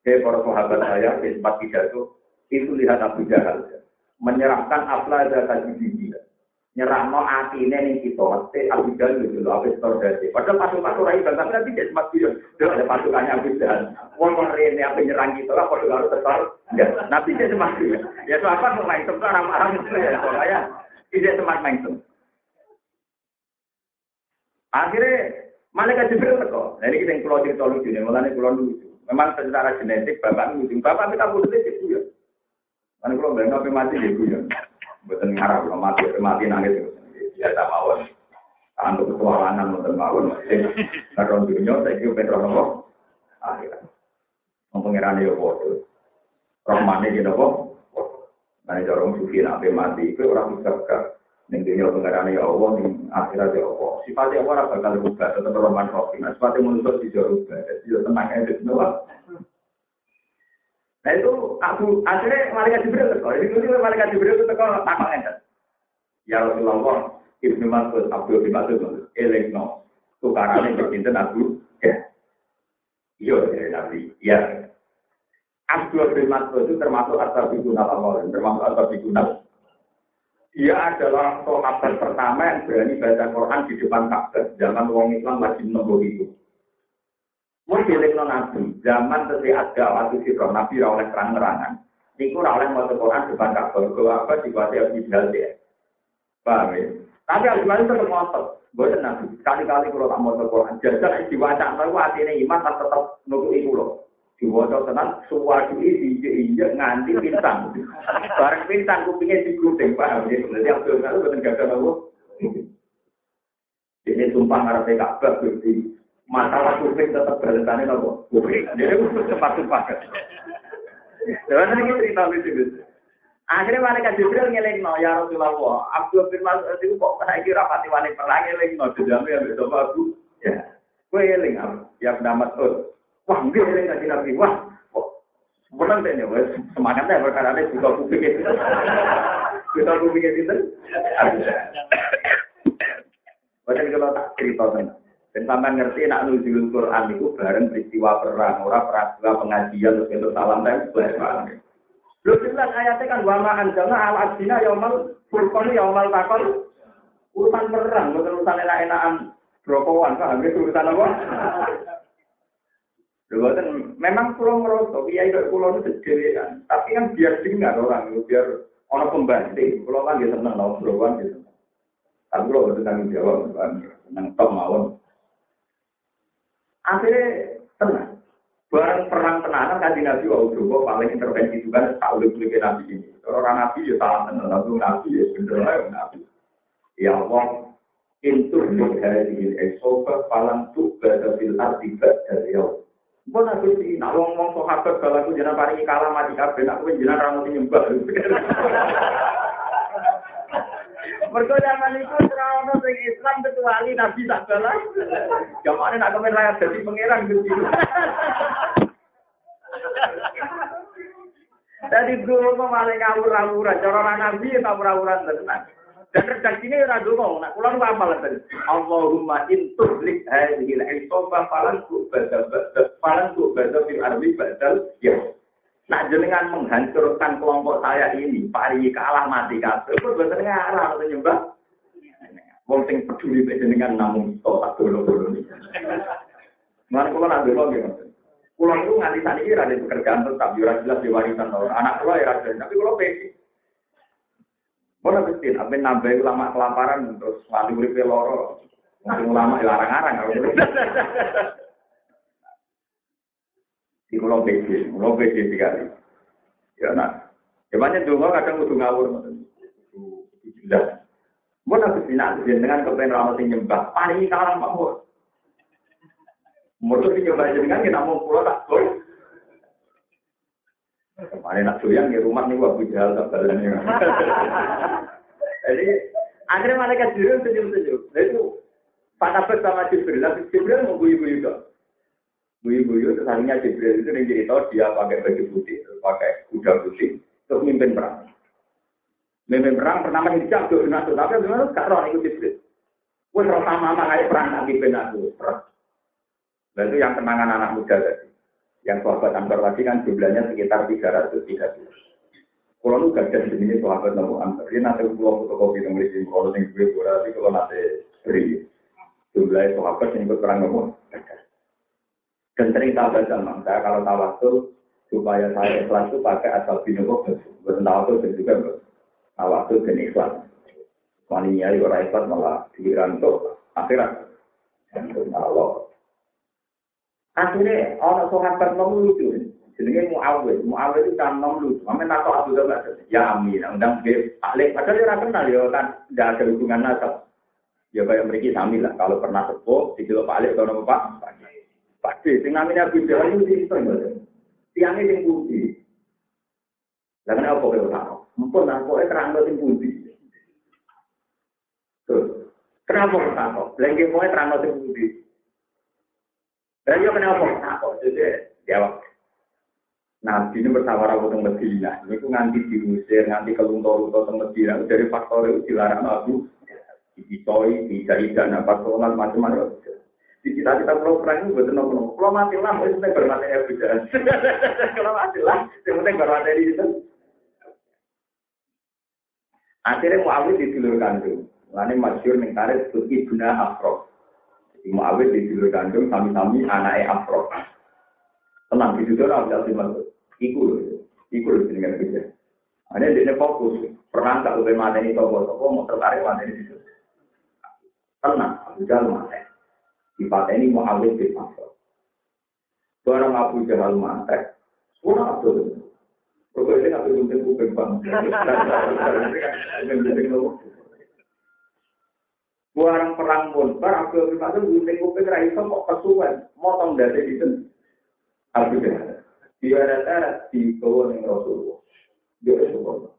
Para sahabat saya sempat pidato itu lihat Abu Jahl menyerahkan aflaza tajidih. Nyerahno atine ning kita, Abu Jahl lho awis terdate. Padahal pasukan ora ibadah Nabi ya sempat guyon. Delok pasukannya Abu Jahl. Wong rene apa nyerang kita ora padha karo tetar. Nabi ya sempat guyon. Ya sahabat mulai tempat ramah-ramah ya. Tidak sempat mangtung. Akhirnya malaikat Jibril teko. Nah ini kita yang keluar cerita lucu nih, mulanya keluar lucu. Memang secara genetik bapak lucu, bapak kita boleh lucu ya. Karena kalau bangga sampai mati lucu ya. Bukan ngarap kalau mati, mati nangis terus. Dia tak mau. Tandu ketualangan bukan mau. Karena dunia saya kira petronom. Akhirnya, pengiran dia bodoh. Rahmane dia bodoh. Karena orang sufi sampai mati itu orang berkah. Ning dunia pengarane ya Allah, ning akhirat ya Allah. Sifat ya Allah bakal berubah, tetep roman rofi. Nah, sifat manusia bisa berubah. Jadi tenang aja semua. Nah itu aku akhirnya malaikat Jibril teko. Itu malaikat Jibril teko takon enten. Ya Rasulullah, Ibnu Mas'ud, Abu Bakar, elekno. Tukarane pinten aku? Ya. Yo dari Nabi. Ya. Abu Bakar itu termasuk ashabikunal awal, termasuk ashabikunal. Dia adalah sahabat pertama yang berani baca Quran di depan Ka'bah zaman wong Islam lagi nunggu itu. Mun dilekno Nabi, zaman tesi ada waktu sirah Nabi ra oleh terang-terangan. Niku ra oleh maca Quran depan Ka'bah, kok apa diwati Abu Jahl ya. Paham ya? Tapi Abu Jahl tetep ngotot. Mboten Nabi, kali-kali kula tak maca Quran, jajal diwaca karo atine iman tetep nunggu iku lho. Diwaca tenan suwadu injek-injek nganti pintang. Bareng pintang kupinge digudeng paham ya. Dadi aku ngono boten gagal aku. Dene tumpang ngarepe Ka'bah Gusti. Masalah kuping tetep balesane lho. Kuping. Dene wis cepat tumpang. Dewan iki cerita lucu. Akhirnya malaikat Jibril ngelingno ya Rasulullah. Abdul Firman itu kok saiki ora pati wani perang ngelingno dendame ambek sapa aku. Ya. Kowe eling aku. Ya pendamat tuh. Wah, dia yang lagi nabi. Wah, benar tak ni? Semangatnya perkara ni kita kuping itu. Kita kuping itu. Macam kalau tak cerita mana? Dan sampai ngerti nak nuzul Quran itu bareng peristiwa perang, orang peristiwa pengajian terus bentuk salam dan sebagainya. Lu jelas ayatnya kan wamaan jangan al-asina yaumal furqani yaumal takol urusan perang, bukan urusan enak-enakan brokowan. Faham itu urusan apa? Lewatan memang kurang merosot, iya itu pulau itu sedih kan. Tapi kan biar dengar orang, biar orang pembanding. Pulau kan dia senang lawan pulauan gitu. Tapi pulau itu tanggung jawab, senang top mawon. Akhirnya tenang, barang perang tenanan kan di nabi wahudrobo paling intervensi juga tak boleh beli nabi ini. Orang nabi ya salah tenang, lalu nabi ya bener nabi. Ya Allah, intur dari esopa palang tuh berada di arti dari Allah. Pun aku sih, nak ngomong sahabat kalau aku jangan paringi kalah mati kabeh, aku jangan ramuti nyembah. Mergo zaman iku ora ono sing Islam kecuali Nabi sak balas. Jamane nak kemen layak dadi pangeran gitu. Dadi guru malah ngawur-ngawur, cara Nabi ta ora-ora tenan. Dan redaksinya ora dongo, nak kula nu apal ten. Allahumma intur lik hadhil aisoba falanku badal falanku badal fil ardi badal ya. Nah jenengan menghancurkan kelompok saya ini, pari kalah mati kabeh. Kok boten ngarah nyembah. Wong sing peduli mek jenengan namung iso tak dolo-dolo niki. Mari kula nak delok nggih. Kula niku nganti saniki ra ndek pekerjaan tetap yo ora jelas diwarisan ora. Anak kula ya ra tapi kula pede. Bola betin, aben nambahi ulama kelaparan terus wali uripe loro. Wong ulama larang-larang kalau. Di kulo beke dikali. Ya nak. Emane donga kadang kudu ngawur ngoten. Kudu jelas. Bola betin dengan kepen ramah nyembah. Paringi kalang mawon. Motor iki bae jenengan kita mau pulo tak gol. Kemarin nak doyan di rumah ni Abu Jahl tak berani. Jadi akhirnya mereka Jibril senyum-senyum. Lalu pada bersama Jibril, tapi Jibril mengguyu-guyu tak. Guyu-guyu terusnya Jibril itu yang jadi tahu dia pakai baju putih, pakai kuda putih, terus mimpin perang. Mimpin perang pertama dijatuh, tapi sebenarnya tak roh ikut Jibril. Wes pertama anak perang Nabi benar tuh. Lalu yang kenangan anak muda tadi, yang sahabat Anbar tadi kan jumlahnya sekitar 330. Kalau lu gak jadi ini sahabat Nabi Anbar, ini nanti pulau fotokopi nomor 5 kalau yang gue berarti kalau nanti beri jumlah sahabat yang ikut perang Nabi. Dan cerita bersama saya kalau tawasul supaya saya ikhlas itu pakai asal binomo bertawasul dan juga tawasul dan ikhlas. Maninya orang ikhlas malah dirantuk akhirat untuk Allah. Akhirnya orang sahabat melucu, jenenge Muawiyah itu kan melucu. Amin atau Abu Jahl? Ya amin. Undang dia ahli. Padahal dia orang kenal dia kan tidak ada hubungan nasab. Ya kayak mereka sami lah. Kalau pernah sepuh, dikilo Pak Ali atau nama Pak pasti. Sing namanya Abu Jahl itu itu enggak. Tiangnya yang putih. Lain apa kalau tak? Mungkin nampaknya terang lo yang putih. Kenapa tak? Lagi mau terang lo yang putih. Dan dia kenapa? Jadi jawab. Nabi ini bersawarah tentang Medina. Ini aku nganti diusir, nganti keluntor-luntor tentang Medina. Dari faktor itu dilarang aku. Dikitoi, dikita-kita, nampak sholat, macam-macam. Dikita-kita kalau perang itu betul-betul. Kalau matilah, itu penting bermateri Abu Jahl. Kalau matilah, itu penting bermateri itu. Akhirnya Muawiyah ditilurkan itu. Lainnya masyur mengkaret itu Ibnu Afroh. Muawiyah disilur kandung sami-sami anake Afroh. Tenang di situ ora ada timbal. Iku jenengan kerja. Ane dene fokus perang tak upe mateni tokoh-tokoh mau tertarik mateni situ. Tenang, Abu Jahl mate. Dipateni Muawiyah bin Afroh. Barang Abu Jahl mate. Ora ado. Pokoke nek aku nduwe kuping bang. Buang perang pun, barang Abu Bakar itu gunting-gunting raih kok kesuwen, motong dari di sini. Abu Bakar, biara-biara di bawah yang Rasulullah, dia Rasulullah.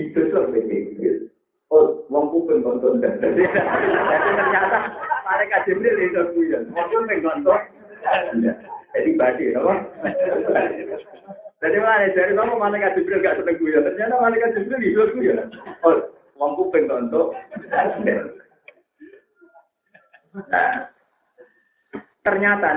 Itu seperti Jibril. Oh, mampu penonton dan. Jadi ternyata mereka Jibril itu punya, mampu penonton. Jadi bagi, loh. Jadi mana? Jadi kamu mereka Jibril gak seneng punya, ternyata mereka Jibril itu punya. Oh, mampu penonton. Nah, ternyata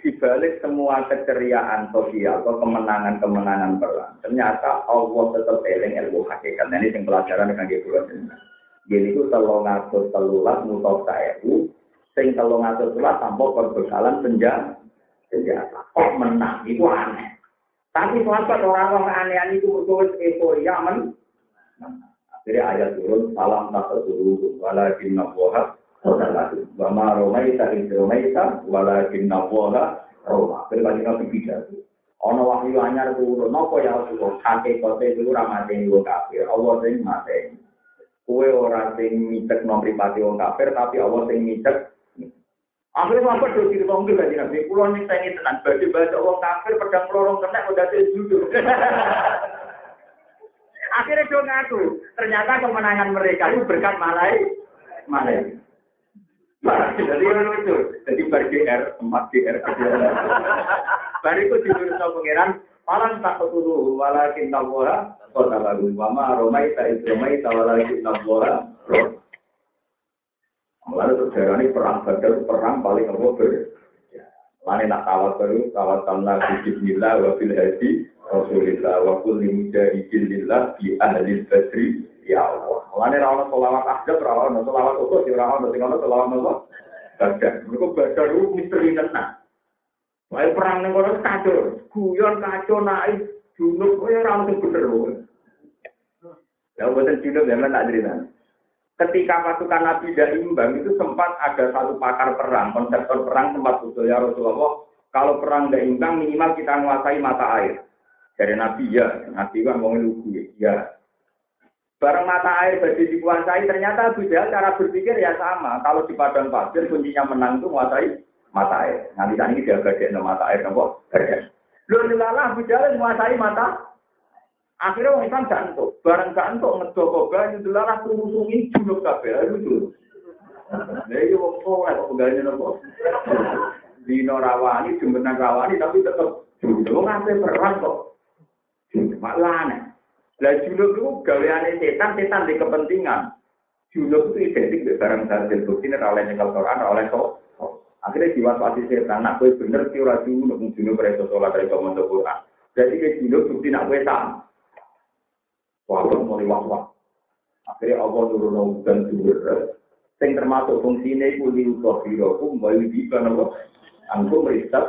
di balik semua keceriaan sosial atau kemenangan-kemenangan perang, ternyata Allah tetap eling ilmu hakikat. Ini yang pelajaran dengan Google Play Store. Jadi itu 313 mutawai'u, sing 313 tanpa perbekalan senjata. Kok menang? Itu aneh. Tapi sahabat orang-orang aneh-aneh itu berbuat euforia menang. Akhirnya ayat turun, salam takduru walakin nabwaha. Saudaraku, bahwa Romaita itu Romaita, walaupun Nawalah Roma. Berbanding dengan kita, orang wahyu anyar turun, nopo yang turun, kakek kote itu ramadhin wong kafir, awal sing mati. Kue orang sing mitek nomri pati wong kafir, tapi awal sing mitek. Akhirnya apa dosi dipanggil lagi nabi? Pulau ini saya ini tenang, baju baca wong kafir, pedang lorong kena udah terjudul. Akhirnya dong aku, ternyata kemenangan mereka itu berkat malai. Jadi orang itu, jadi bar empat DR kedua. Bariku diurus oleh pangeran. Palang tak ketuluh, walakin nabora. Kota bagus, mama Romaita itu Romaita, walakin nabora. Lalu sejarah ini perang Badar, perang paling over. Lain nak tawat baru, tawatan lagi Bismillah, wabil hadi, Rasulillah, wakul limujahidin lillah, bi ahli badri. Ya Allah. Mulane ra ono selawat ahdab, ra ono selawat utuh, ora ono sing ono selawat apa? Badar. Mergo Badar ku misteri tenan. Wae perang ning kono kacau, guyon kacau naik junub kowe ora ono sing bener kowe. Ya boten junub ya men tak dirinan. Ketika pasukan Nabi tidak imbang itu sempat ada satu pakar perang, konseptor perang sempat usul ya Rasulullah, kalau perang tidak imbang minimal kita menguasai mata air. Dari Nabi ya, Nabi kan wong lugu ya. Barang mata air bagi dikuasai, ternyata Abu Jahl cara berpikir ya sama. Kalau di padang pasir kuncinya menang itu menguasai mata air. Nanti tadi dia gadek no mata air nopo gadek. Lur nilalah Abu Jahl menguasai mata. Akhirnya wong Islam gak entuk. Barang gak entuk ngedogo banyu nilalah krungu-krungu juluk kabeh lho. Lha iki wong soleh kok gawe nopo. Dino rawani jumeneng rawani tapi tetep juluk kabeh perang kok. Malah aneh. Lah junub itu gaweane setan-setan di kepentingan. Junub itu identik dengan barang sahaja. Bukti nih oleh nyekel Quran, oleh so. Akhirnya diwaswasi setan. Nak gue bener sih orang junub, junub beresol solat dari kaum Quran. Jadi ke junub bukti nak gue sama. Walaupun mau diwaswas. Akhirnya Allah turun hujan turun. Yang termasuk fungsinya itu lirutofirokum wajiban Allah. Angkum riset.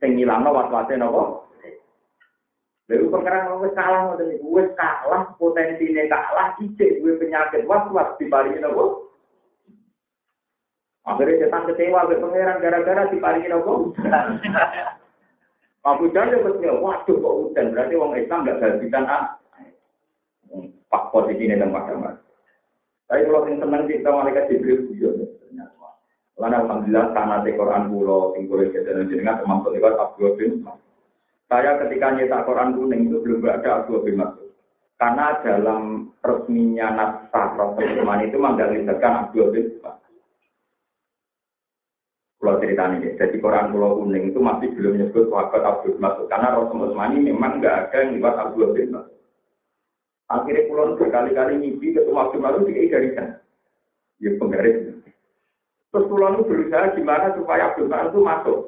Yang hilangnya waswasnya Allah. Lalu pengerang gue kalah, potensinya kalah, ijek gue penyakit, was-was dipalingin aku. Akhirnya setan kecewa, gue pengerang gara-gara dipalingin aku. Abu Jahl dia berkata, waduh kok hujan, berarti orang Islam gak gantikan ah. Pak posisinya tempat kamar. Tapi kalau yang senang kita malaikat Jibril juga. Karena Alhamdulillah tanah Quran pulau, tinggal kejadian jenengan termasuk lewat Abu Jahl. Saya ketika nyetak Quran kuning itu belum ada Abu Bakar. Karena dalam resminya naskah Rasulullah itu menggariskan Abu Bakar. Kalau ceritanya, jadi Quran pulau kuning itu masih belum disebut sahabat Abu Bakar. Karena Rasulullah memang nggak ada yang lewat Abu Bakar. Akhirnya pulau berkali-kali nyipi ketemu Abu Bakar digariskan. Ya penggaris. Terus pulau itu berusaha gimana supaya Abu Bakar itu masuk.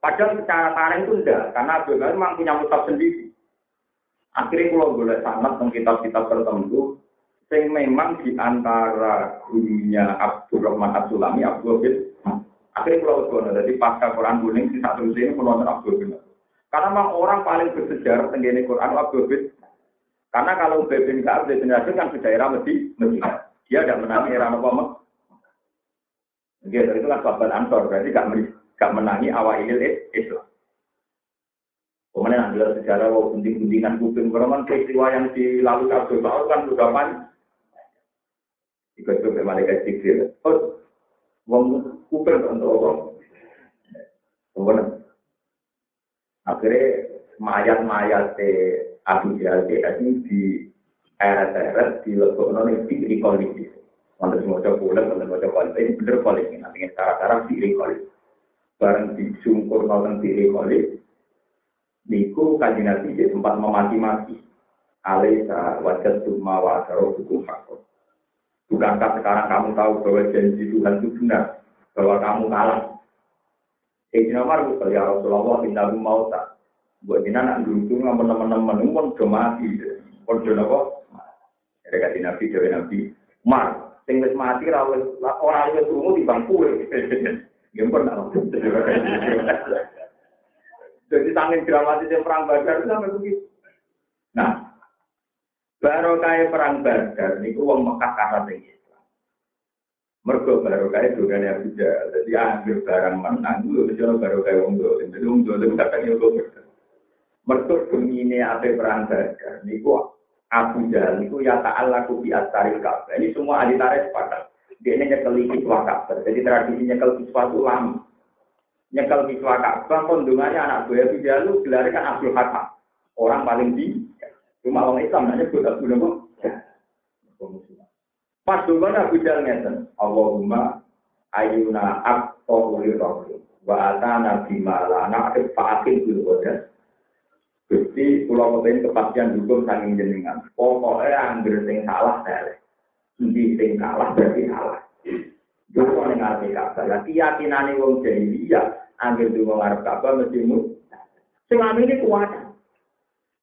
Padahal secara tarik itu enggak, karena Abu Bakar memang punya kitab sendiri. Akhirnya kalau boleh sanad dengan kitab-kitab tertentu, yang memang diantara gurunya Abdurrahman As-Sulami, Abu Bakar. Akhirnya kalau boleh, jadi pasca Quran kuning di satu sini menonton Abu Bakar. Karena memang orang paling bersejarah tentang Quran Abu Bakar. Karena kalau Ibn Ka'ab kan di daerah Medina, dia tidak menangi era Muhammad. Dia dari itu kan sahabat Ansor, berarti tidak melihat. Gak menangi awal ilil Islam. Kemudian ambil sejarah wau gunting-guntingan kuping beraman peristiwa yang dilalui Abu Bakar kan sudah banyak. Ikut ke malaikat Jibril. Oh, wong kuping untuk orang. Kemudian akhirnya mayat-mayat Abu Jahl ini di eret-eret di lekononik di koloni. Untuk semua bulan, untuk semua koloni ini bener koloni. Nanti secara-cara di koloni. Barang disungkur nonton diri oleh niku kaji nabi sempat memaki-maki alaisa wajah tumma wa asharoh hukum faktor. Bukankah sekarang kamu tahu bahwa janji Tuhan itu benar, bahwa kamu kalah? Ejina Markus, ya Rasulullah, indah lu mau tak buat ini anak dulu sama teman-teman ini pun udah mati pun udah apa? Ada kaji nabi, jawa nabi Mar, tinggal mati orang itu turun di bangku. Gempor nak langsung. Jadi tangan dramatisnya Perang Badar itu sampai begitu. Nah, barokah Perang Badar ni uang Mekah karat tinggi. Mergo barokah itu kan yang sudah. Jadi ambil barang menang dulu. Jadi barokah uang dulu. Jadi uang dulu mendapatkan uang dulu. Mergo gemini ape Perang Badar ni uang Abu Jahl ni uang yang tak Allah kubi astaril kabel. Ini semua alitaris padat. Dia nyekel kiswah Ka'bah. Jadi tradisi nyekel kiswah itu lama. Nyekel kiswah Ka'bah, kondungannya anak gue itu jalu, gelarikan Abdul Hatta. Orang paling di. Cuma orang Islam, hanya gue tak guna. Pas dulu Abu Jahl ngeten. Allahumma ayuna abtohuli rohlim. Wa'atana bimalana fa'akin bilbodas. Jadi, pulau kotain kepastian hukum saking jenengan. Pokoknya anggar yang salah, saya Ndi sing kalah berarti kalah. Joko ning arep kabeh. Lah keyakinane wong jahiliyah anggere wong arep kabeh mesti mu. Sing amene kuat.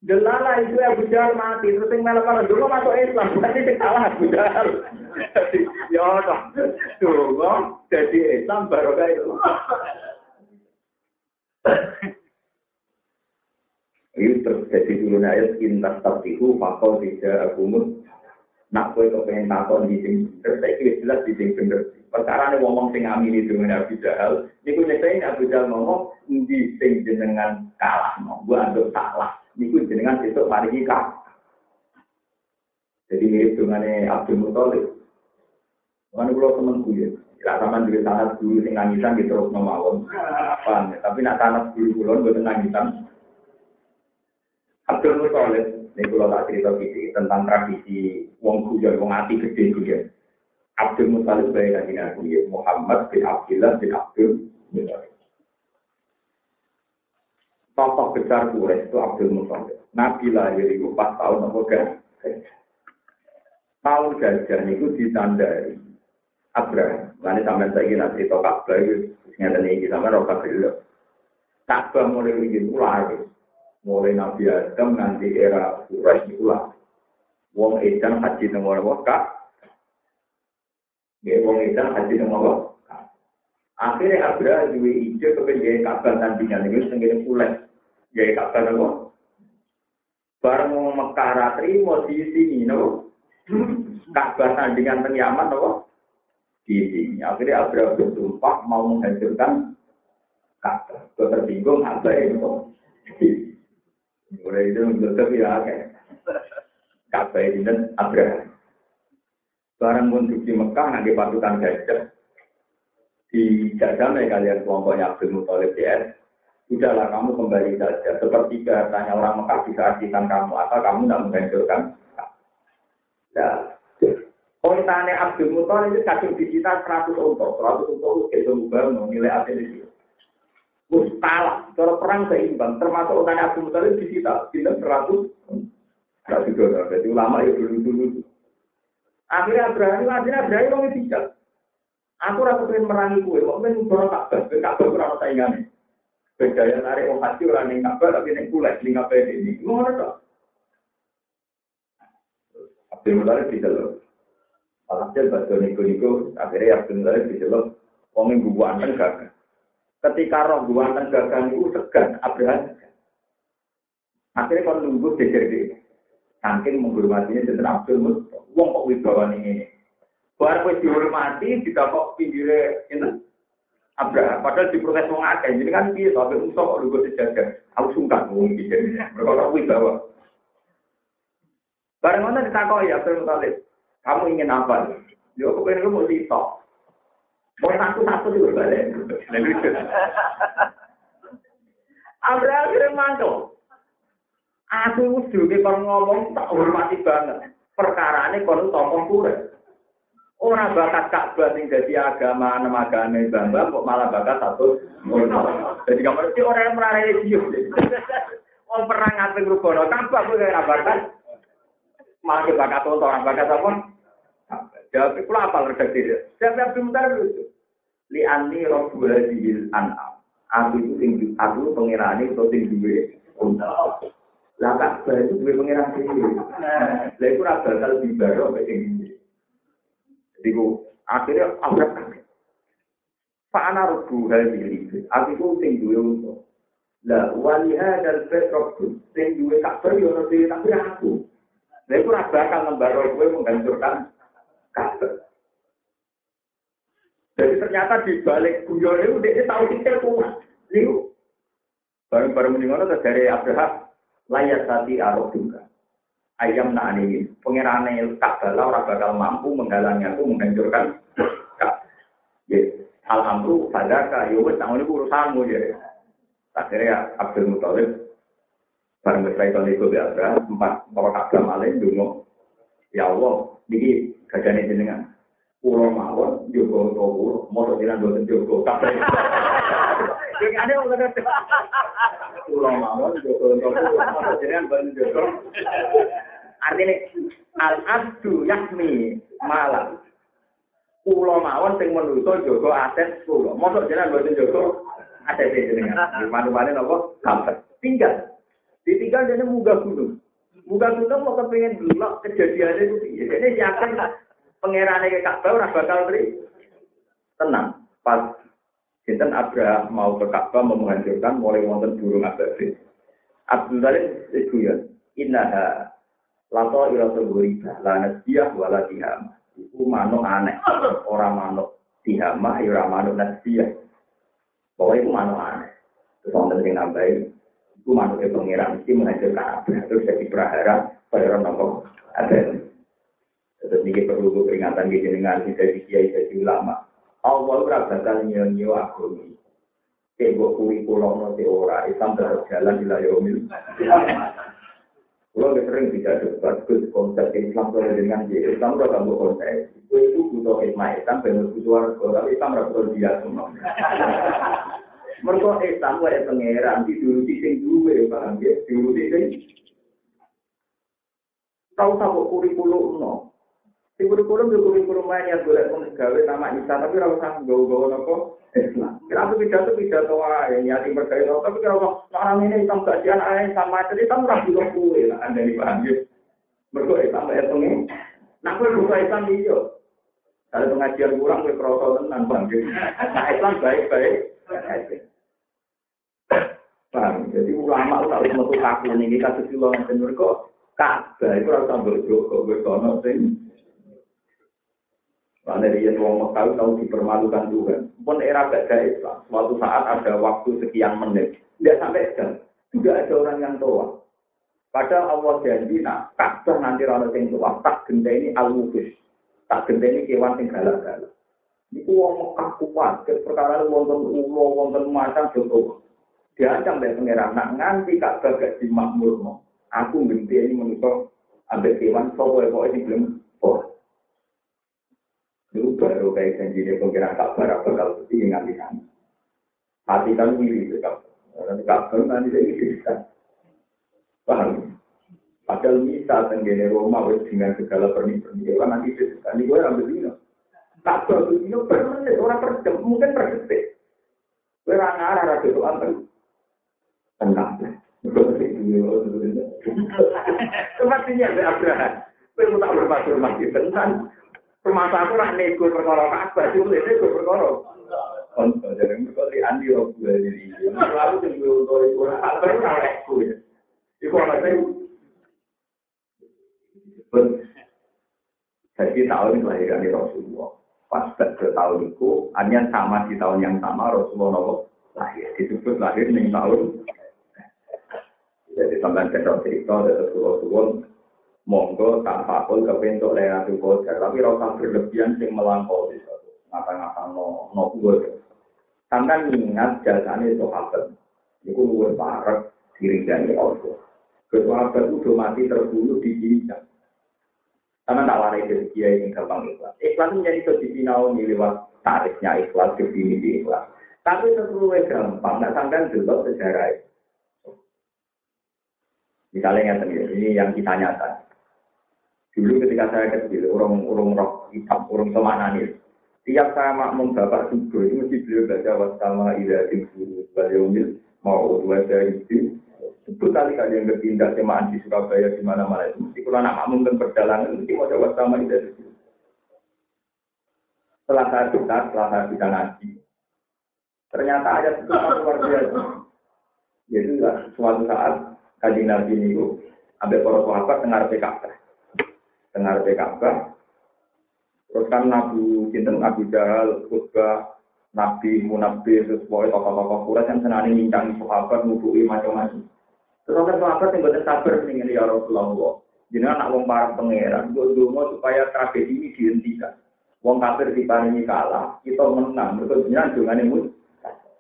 Delala itu Abu Jahl mati, terus sing malah dulu masuk Islam, berarti sing kalah Abu Jahl. Ya toh. Durung dadi Islam baru kae. Iku terjadi dulu ayat intas tafihu faqad ja'a akumut. Nak kowe kok pengen takon di sing bener, saiki jelas di sing bener. Perkarane ngomong sing amini dening Abu Jahl, niku nyeteni Abu Jahl ngomong ndi sing jenengan kalah, monggo antuk taklah. Niku jenengan sesuk paringi kalah. Jadi mirip dongane Abdul Muthalib. Kan kula temen kuwi, lak sampean duwe sanad guru sing nangisan gitu terus mawon. Apaan? Tapi nak sanad guru kula mboten nangisan. Abdul Muthalib ini kalau tak cerita sedikit tentang tradisi wong kuyon, wong ati gede kuyon. Abdul Muthalib dari kajian kuyon Muhammad bin Abdullah bin Abdul Muthalib. Tokoh besar Quraisy itu Abdul Muthalib. Nabi lahir itu 4 tahun kemudian. Tahun gajah itu ditandai Abraham. Nanti sampai saya ingin nanti cerita Ka'bah itu. Ternyata ini sampai Rokab Rillah. Ka'bah mulai ingin ulang. Mulai Nabi Adam nanti era Quraisy ulang. Wong Edan haji dengan orang Ka'bah. Wong Edan haji dengan orang Ka'bah. Akhirnya Abraham juga ide kepenjaya Ka'bah nantinya. Ini sendiri pulang. Jaya Ka'bah dengan barang mau Mekah terima di sini, no? Ka'bah sandingan ternyaman, no? Di sini. Akhirnya Abraham bersumpah mau menghancurkan Ka'bah. Tersinggung apa itu? Orang itu mengucap ya, Ka'bah itu dan Abraham. Barang konstruksi Mekah nanti pasukan gajah di gajah mereka lihat kelompoknya Abdul Muthalib ya. Sudahlah kamu kembali saja. Sepertiga tanya orang Mekah bisa asikan kamu atau kamu tidak menghancurkan. Nah, ontane Abdul Muthalib itu kadang disita 100 unta itu mubang nilai atensi. Mustalah, cara perang seimbang termasuk ontane Abdul Muthalib disita bila 100 unta. Jadi ulama itu dulu. Akhirnya berani orang tidak. Aku rasa pengen merangi kue. Kok pengen berontak? Kau kurang saingannya. Bedanya tarik orang haji orang yang kabar tapi yang kulai, yang kabar ini. Gimana tak? Abdul Muthalib dijelok. Alhasil batu niko-niko, akhirnya Abdul Muthalib dijelok. Orang yang guguan tenggakan. Ketika roh guguan tenggakan itu segan, Abraham. Akhirnya kalau nunggu dijerdik. Saking menghormatinya dengan Abdul Muthalib. Orang kok wibawa ini. Barang yang dihormati, tidak kok pinggirnya ini. Abraham, padahal diprotes wong akeh, jadi kan piye sampe usah kok lugu sejajar. Aku sungkan wong iki. Mergo ora kuwi bawa. Bareng ana ditakoki ya Abdul Muthalib, kamu ingin apa? Yo aku pengen mau sitok. Mau satu-satu dulu balik. Abraham remanto. Aku duwe kon ngomong tak hormati banget. Perkarane kon tompong purek. Ora bakat Ka'bah sing dadi agama ana magane Bambang kok malah bakat satu ngono. Dadi gambar iki ora ora religius. Wong perang ate ngrubono Ka'bah kok ora bakat. Mangke bakat to ora bakat apa? Jadi kula apal redaksi dia. Siapa bentar lho. Li anni rabbu hadhil an'am. Aku itu sing aku pangerane to sing duwe unta. Lah Ka'bah itu duwe pangeran dhewe. Nah, lha iku ora bakal dibaro mek sing digo akhirnya abrek. Fa ana rubu hadhihi. Aku itu sing duwe unta. La wali hadal fitrok sing duwe tak perlu ono sing tak aku. Lha iku ora bakal ngembaro kowe menghancurkan kabeh. Jadi ternyata di balik guyone itu dia tahu sikil kuat. Lho. Bareng-bareng ning ngono dari Abraham layat hati arduka. Ayam nak ini, pengerane Ka'bah ora bakal mampu menghalangi aku menghancurkan Ka'bah. Yes, alhamdulillah sadaka yo wis nang niku urusanmu ya. Akhirnya Abdul Muthalib bareng Israil niku be Abraham empat bawa Ka'bah malih ndonga. Ya Allah, niki gagane jenengan. Kula mawon njogo tuwur, mosok dilan boten njogo Ka'bah. Sing ade ora ngerti. Kula mawon njogo tuwur, mosok dilan boten njogo. Artinya al-abdu yakmi malam. Pulau mawon sing menuso jogo aset pulau. Mosok jenengan mboten jogo aset jenengan. Manungane napa? Kampret. Tinggal. Ditinggal dene munggah gunung. Munggah gunung kok kepengin delok kejadiane iku piye. Dene yakin pangerane Ka'bah ora bakal tenang. Pas sinten Abraham mau ke Ka'bah menghancurkan mulai wonten burung abadi. Abdul Muthalib iku ya. Innaha lato ilatul gurita, lanas diah wala dihamah. Itu manuk aneh. Orang manuk dihamah, orang manuk nasdiah. Pokoknya itu manuk aneh. Terus orang yang nambahin, itu manuknya pengiran. Itu menghasilkan abah. Terus jadi perahara, perahara nombor abah. Terus ini perlu peringatan di jenengan, dari kiai, dari ulama. Allah berabatan nyewa agami. Tengok kuri pulau, nanti orang Islam terhadap jalan di layomil. Kalau sering tidak debat, konsep Islam kalau dengan Islam kalau kamu konsep itu butuh ilmu Islam, benar butuh orang Islam rasul dia semua. Mereka Islam ada pengeran di dulu di sini dua, paham ya? Dulu di sini. Tahu tak kurikulum no? Sikur-sikur dikurung-kurung lainnya boleh pun gawe nama Isa tapi rasa gaul-gaul nopo. Kira tu pidato aja yang nyari berkait nopo tapi kira orang ini hitam kajian aja sama cerita murah juga boleh lah anda dipahami. Berkait sama itu ni, nak berkait Islam hijau. Kalau pengajian kurang berproses dan bangkit. Nah Islam baik-baik. Bang, jadi ulama tak boleh metu kaku ini kasus silang dan berkok. Ka'bah itu rasa berjoko berkono sing. Karena dia orang Mekah tahu dipermalukan Tuhan. Pun era gak Islam, suatu saat ada waktu sekian menit, tidak sampai jam, tidak ada orang yang tua. Padahal Allah janji nak Ka'bah nanti orang yang tua tak gendeni al-mubis, tak gendeni kewan yang galak-galak. Itu orang Mekah kuat, perkara wonten ulo, wonten macam contoh. Dia ancam dari pangeran nak nganti Ka'bah gak dimakmurno. Aku gendeni menuso ambek kewan sopo-sopo sing belum tua. Itu baru kayak janji dia pengira kabar bakal seperti ingat-ingat. Hati kan diri tetap. Nanti kabar nanti saya kisahkan. Paham? Padahal misal tenggene Roma dengan segala pernik-pernik. Karena nanti kisahkan. Ini gue ambil dino. Kabar itu dino pernik. Orang pernik. Mungkin pernik. Gue rangarah raja doang pernik. Tenang. Sepertinya ada Abraham. Gue mau tak berpasur-pasur tentang. Permasalahan orang nego perkara Ka'bah, itu nego perkara. Contoh, jadi mereka diambil orang dua diri. Lalu nego untuk orang Ka'bah itu orang nego ya. Itu orang itu. Jadi tahun kelahiran Rasulullah. Pas bertahun itu, hanya sama di tahun yang sama Rasulullah lahir. Disebut lahir di tahun. Jadi sampai cerita Rasulullah. Monggo tanpakul kepentuk Lailatul Qadar, tapi rasa berlebihan sing melangkau di satu. Ngapa-ngapa no gue. Sampai ingat jasane sahabat. Iku luwih parek diringani Allah. Sahabat itu mati terbunuh di jihad. Karena tak warai dari dia ini gampang ikhlas. Ikhlas menjadi kedipinau lewat tariknya ikhlas, definisi ikhlas. Tapi terlalu gampang, nggak sampai delok sejarah. Misalnya ini yang kita nyatakan. Dulu ketika saya kecil, orang-orang roh hitam, orang semananis. Tiap saya makmum bapak subuh, itu mesti beliau baca wassama iladim suruh baliomil, ma'ud wajahidim. Sebut tadi kali yang bertindak semaan di Surabaya, di mana-mana itu. Mesti kalau anak makmum dan perjalanan, mesti mau wassama iladim suruh. Setelah kita ngaji, ternyata ada sesuatu luar biasa. Jadi suatu saat, kaji nabi ini, ambil para sahabat dengar PKK. Dengar Ka'bah, terus kan Nabi Sinten, Abu Jahl, Khutbah, Nabi Munabbi, terus boleh tokoh-tokoh kuras yang senang mincangi sahabat, ngubui macam-macam. Terus ada sahabat yang betul sabar dengan ya Rasulullah. Jadi anak wong para pangeran, doa supaya tragedi ini dihentikan. Wong kafir diparingi kalah, kita menang. Berikutnya jangan imut.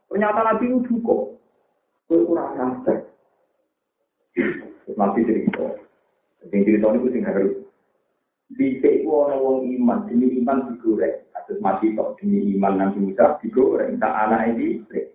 Ternyata Nabi itu cukup. Kurang sabar. Nabi cerita. Jadi cerita itu singkat harus. Dicek orang-orang iman, demi iman digoreng. Atas mati tak demi iman Nabi Musa digoreng. Tak anak ini dicek.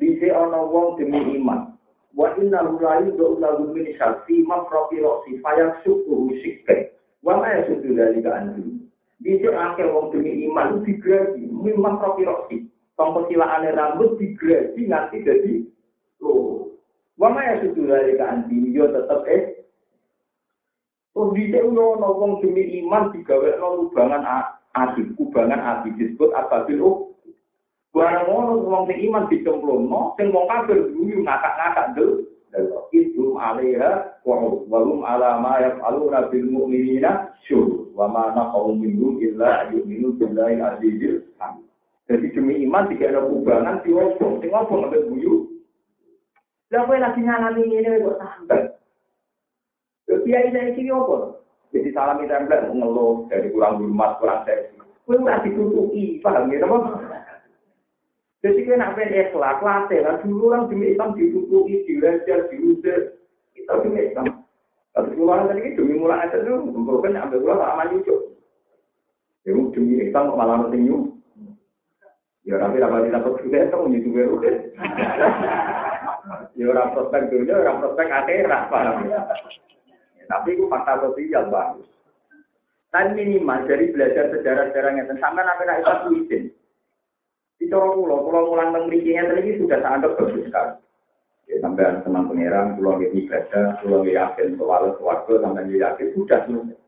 Dicek orang-orang demi iman. Wa inna lulayu do'ulagu minisal fima profiroksi fayak syukuhu syikbek. Wa maya syukuhu dari keandu. Dicek akhir orang demi iman digresi. Mimah profiroksi. Pempersilaannya rambut digresi nanti jadi. Wa maya syukuhu dari keandu. Yo tetap Dite ulo wong demi iman digawekno lubangan ati, kubangan ati disebut ababil. Barang ono wong sing iman dicemplungno, sing wong kafir guyu ngakak-ngakak delok. Ibu alaiha wa hum ala ma yafaluna bil mu'minina syuhud wa ma naqum minhum illa yu'minu billahi al-azizil hamid. Jadi demi iman tidak ada kubangan diobong, sing obong ambek guyu. Lah kowe lagi nyanani ngene kok sambat. Biaya dari sini apa? Jadi salam itu template mengeluh dari kurang hormat, kurang seksi. Kau masih tutupi, paham ya, teman? Jadi kau nak pengen ikhlas, latihan dulu orang demi Islam ditutupi, dilajar, diusir. Kita demi Islam. Tapi keluaran tadi demi mulai aja dulu, bukan ambil ulang sama nyucuk. Jadi demi Islam malah tersenyum. Ya tapi dapat dapat juga kamu nyucuk berulang. Ya orang prospek dunia, orang prospek akhirat, paham ya? Tapi itu fakta sosial bagus. Tapi minimal dari belajar sejarah-sejarahnya dan sampai nak kita izin. Di Coro pulau mulang tembikinya tadi sudah sangat bagus sekali. Ya, sampai teman pengeram pulau ini belajar, pulau yakin soal keluarga sampai yakin sudah selesai.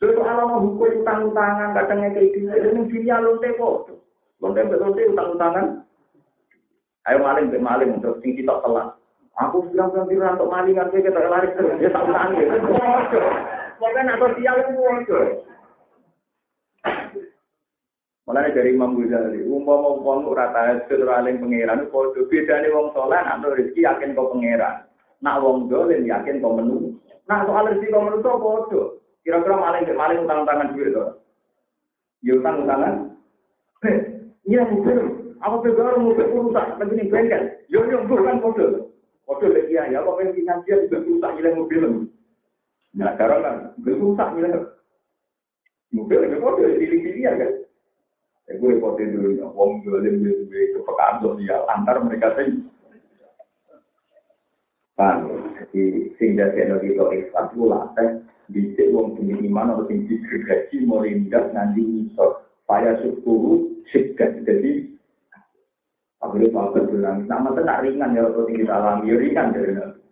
Terus kalau mau hukum utang-utangan kadangnya kayak gini, ini dia lonte kok. Lonte utang-utangan. Ayo maling terus tinggi tak telat. Aku bilang untuk malingan kita lari terus dia tak utang ya. Pokoknya atau sial itu muncul. Mulanya dari Imam Bukhari, umpama wong ora tahajud ora eling pangeran padha bedane wong saleh nek rezeki yakin kok pangeran. Nek wong dolen yakin kok menu. Nek soal rezeki kok menu kok padha. Kira-kira maling utang-utangan duit to. Ya utang-utangan. Iya mungkin apa begal mungkin urusan begini bengkel. Yo yo bukan padha. Padha lek ya kok pengen nyajian berusak nilai mobil. Nah karena berusak nilai mobil kok padha dilihat kan. Gue repotin dulu, wong jualin duit kepekaan sosial antar mereka sih. Pan, jadi sehingga teknologi itu ekstra pula, bisa wong punya iman atau tinggi gergaji, morinda nanti misal payah syukur, segera jadi. Aku lupa berbilang, nama tenar ringan ya atau tinggi alam, ringan dari nanti.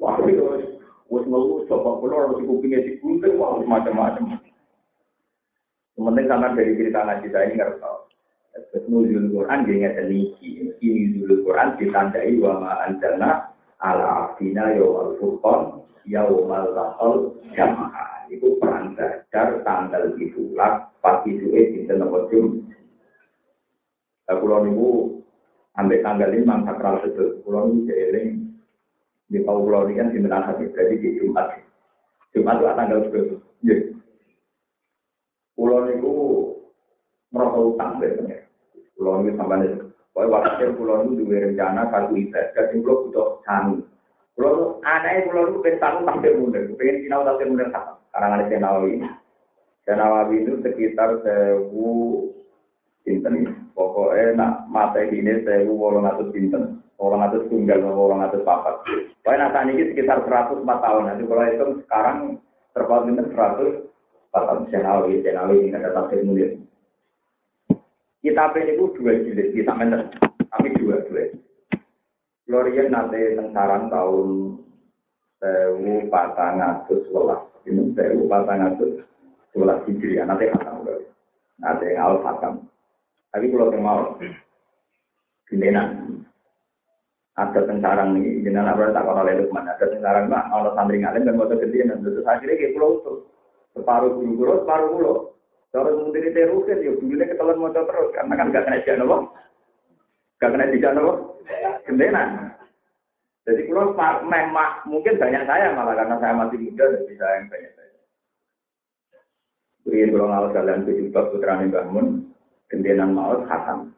Wah, itu wes ngelus, coba keluar harus kupingnya digunting, wah macam-macam. Sementara sangat dari cerita ngaji saya ini ngerti tahu. Nuzul Quran dengan niki, nuzul Quran ditandai wama anjana ala afina yawal furqan yawal lahal jamaah. Itu perang Badar tanggal itulah pagi itu di Tenggojum. Pulau Nibu sampai tanggal 5 sakral setul. Pulau Nibu jeeling di Pulau Nibu kan di Menanah jadi di Jumat. Jumat itu tanggal 10. Pulau niku merasa utang sebenarnya. Pulau niku sampai, kalau waktu pulau niku dua rencana satu ibadah, jadi pulau butuh sani. Pulau aneh pulau niku pengen tahu tafsir muda, pengen final tafsir muda apa? Karena ada Nawawi. Nawawi itu sekitar 1000 pinten. Pokoknya nak materi ini 1000 orang 100 pinten, orang 100 tunggal, orang 100 papat. Pokoknya nak ini sekitar 104 tahun. Nanti kalau itu sekarang terpaut pinten 100. Tafsir Senawi ini ada tafsir mulia. Kitab ini itu 2 jilid, kitab menang, tapi 2. Florian nanti tengkaran tahun 1411, ini 1411 hijriah, nanti khatam udah, nanti awal khatam. Tapi kalau mau, jenengan ada tengkaran ini, jenengan berarti tak orang leluk mana? Ada tengkaran mah, kalau santri ngalim dan mau terjadi dan terus akhirnya kayak pulau itu. Separuh guru-guru, separuh pulau. Terus mungkin diterusin, ya dulunya ketelan motor terus. Karena kan gak kena jalan apa? Gendenan. Jadi pulau memang mungkin banyak saya malah. Karena saya masih muda, jadi saya yang banyak saya. Jadi kalau ngawas kalian ke Jumlah Putrani Bangun, gendenan maut khatam.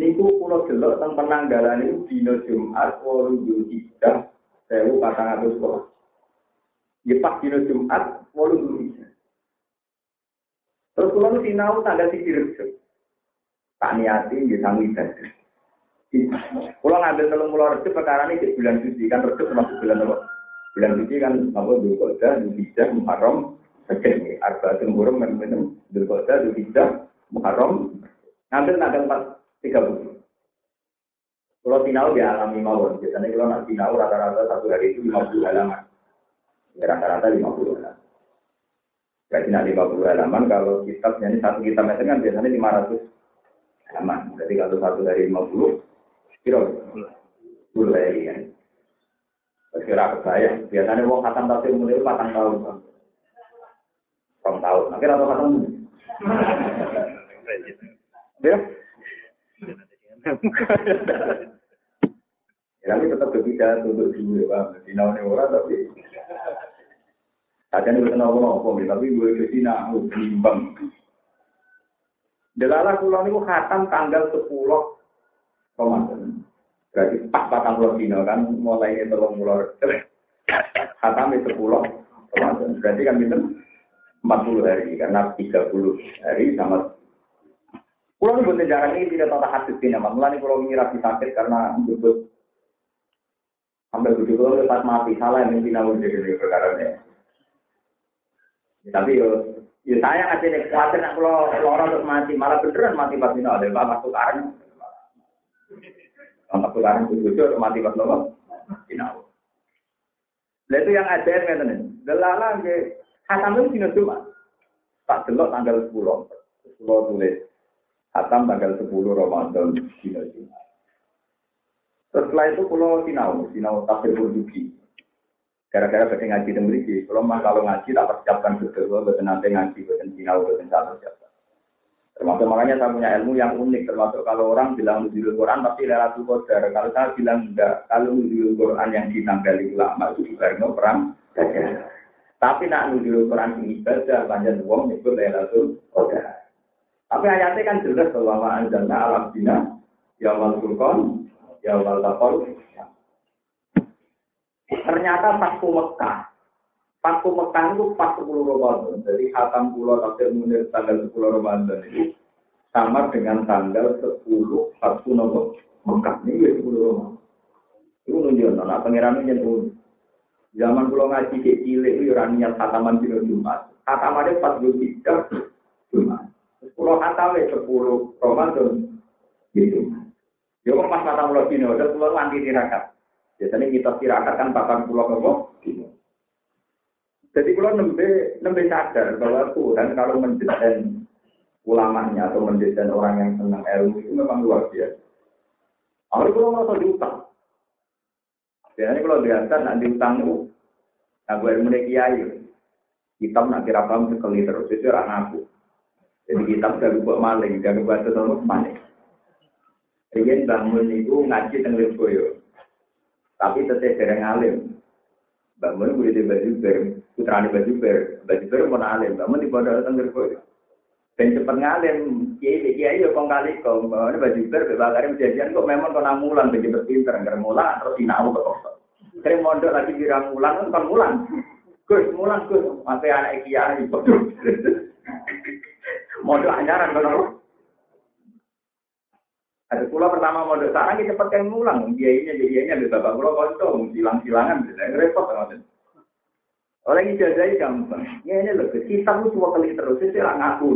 Niku pulau jelok, tentang penanggalan itu dino Jumat, walu yudhidah, sewu patang atau sekolah. Yepak dino Jumat, walu dunia. Terus kalau nanti nau tanda sihir itu, tak niatin dia sanggup saja. Kalau ngambil telur mular itu perkara ini ke bulan suci kan terus masuk bulan apa? Bulan suci kan apa? Dzulqa'dah, Dzulhijjah, Muharram, Sejeni, Arba'atul Muharram, Minum, Dzulqa'dah, Dzulhijjah, Muharram. Ngambil tanggal 4, 30. Kalau tinau dia alami mawon. Biasanya kalau nanti nau rata-rata satu hari itu 50 halaman. Rata-rata 50 halaman. Jadi nanti 50 halaman, kalau kitabnya ini satu kitab meter kan biasanya 500 halaman. Jadi kalau satu dari 50, kira-kira lagi kan. Kira-kira saya, biasanya wong khatam tafsir mulai 4 tahun. 2 tahun, akhirnya atau khatam mulai. Ya? Ya, tapi tetap berbeda untuk dulu ya, Pak. Dinaunya orang tapi... Kadang itu kenapa-kenapa, tapi gue kesina, aku menimbang. Delala kulon itu khatam tanggal 10 Ramadan. Berarti patang kulon dino kan, mulainya telung mulor. Khatam itu 10 Ramadan. Berarti kan itu 40 hari, karena 30 hari sama. Kulon itu benar-benar ini tidak tata hadis ini. Mulanya kulon ini rapi sakit karena jemput. Sampai begitu lepas mati, salah yang mintina wujud dari perkara ini. Tapi yo Ya saya ngasih nek kuatir nak kalau orang terus mati malah beneran mati pas dino ada bapak tukaran. Bapak tukaran itu mati pas lho. Dino. Lha itu yang ada menen. Delala nggih khatamul dino Jumat. Tak delok tanggal 10. Kulo tulis khatam tanggal 10 Ramadan dino Jumat. Setelah itu kulo sinau tafsir Qur'an. Gara-gara penting ngaji dan berisi, kalau ngaji tak persiapkan betul, buat nanti ngaji, buat sinau, buat salah siapa. Termasuk makanya saya punya ilmu yang unik, termasuk kalau orang bilang nuzulul Quran pasti Lailatul Qadar. Kalau saya bilang enggak, kalau nuzulul Quran yang ditanggali ulama itu karena perang saja. Tapi nak nuzulul Quran ini saja, banyak uang itu Lailatul Qadar. Tapi ayatnya kan jelas bahwa anzalna ala abdina yawal furqan yawal taqal. Ternyata Fathu Mekah itu pas 10 Ramadan. Jadi khatam kula tafsir munir tanggal 10 Ramadan itu sama dengan tanggal 10 Fathu Mekah ini 10 Ramadan. Itu nunjukno nek pangeran yen pun zaman kula ngaji cilik iki ora niat khataman dina Jumat. Khatamane pas yo tidak Jumat. Kula khatame 10 Ramadan gitu. Yo pas khatam kula dina udah kula nganti tirakat. Biasanya kita sirakatkan papan pulau kebok. Jadi kalau nembe sadar bahwa Tuhan kalau mendesain ulamanya atau mendesain orang yang senang ilmu itu memang luar biasa. Awalnya kalau merasa diutang. Biasanya kalau biasa nak diutang itu, nak buat mereka kiai. Kita nak kira paham sekali terus itu orang aku. Jadi kita sudah buat maling, sudah buat sesuatu maling. Jadi bangun itu ngaji tenggelam boyo. Tapi teteh dereng alim. Mbak Mun kudu dibajuber, putrane bajuber, bajuber mun alim. Mbak Mun dipondhok teng Gregor. Ben cepet ngalim, kiai yo kong kali kong. Mbak bajuber be bakare jajan kok memang kon amulan ben cepet pinter ngger mulan terus sinau kok. Kare mondok lagi dirang mulan kon mulan. Gus, mate anak kiai kok. Mondok anyaran kono. Ada pulau pertama modal sarang kita cepat yang ngulang biayanya dari bapak pulau kosong silang-silangan biasanya repot kan? Orang yang jajai gampang, ini loh kita lu cuma kali terus itu orang ngaku.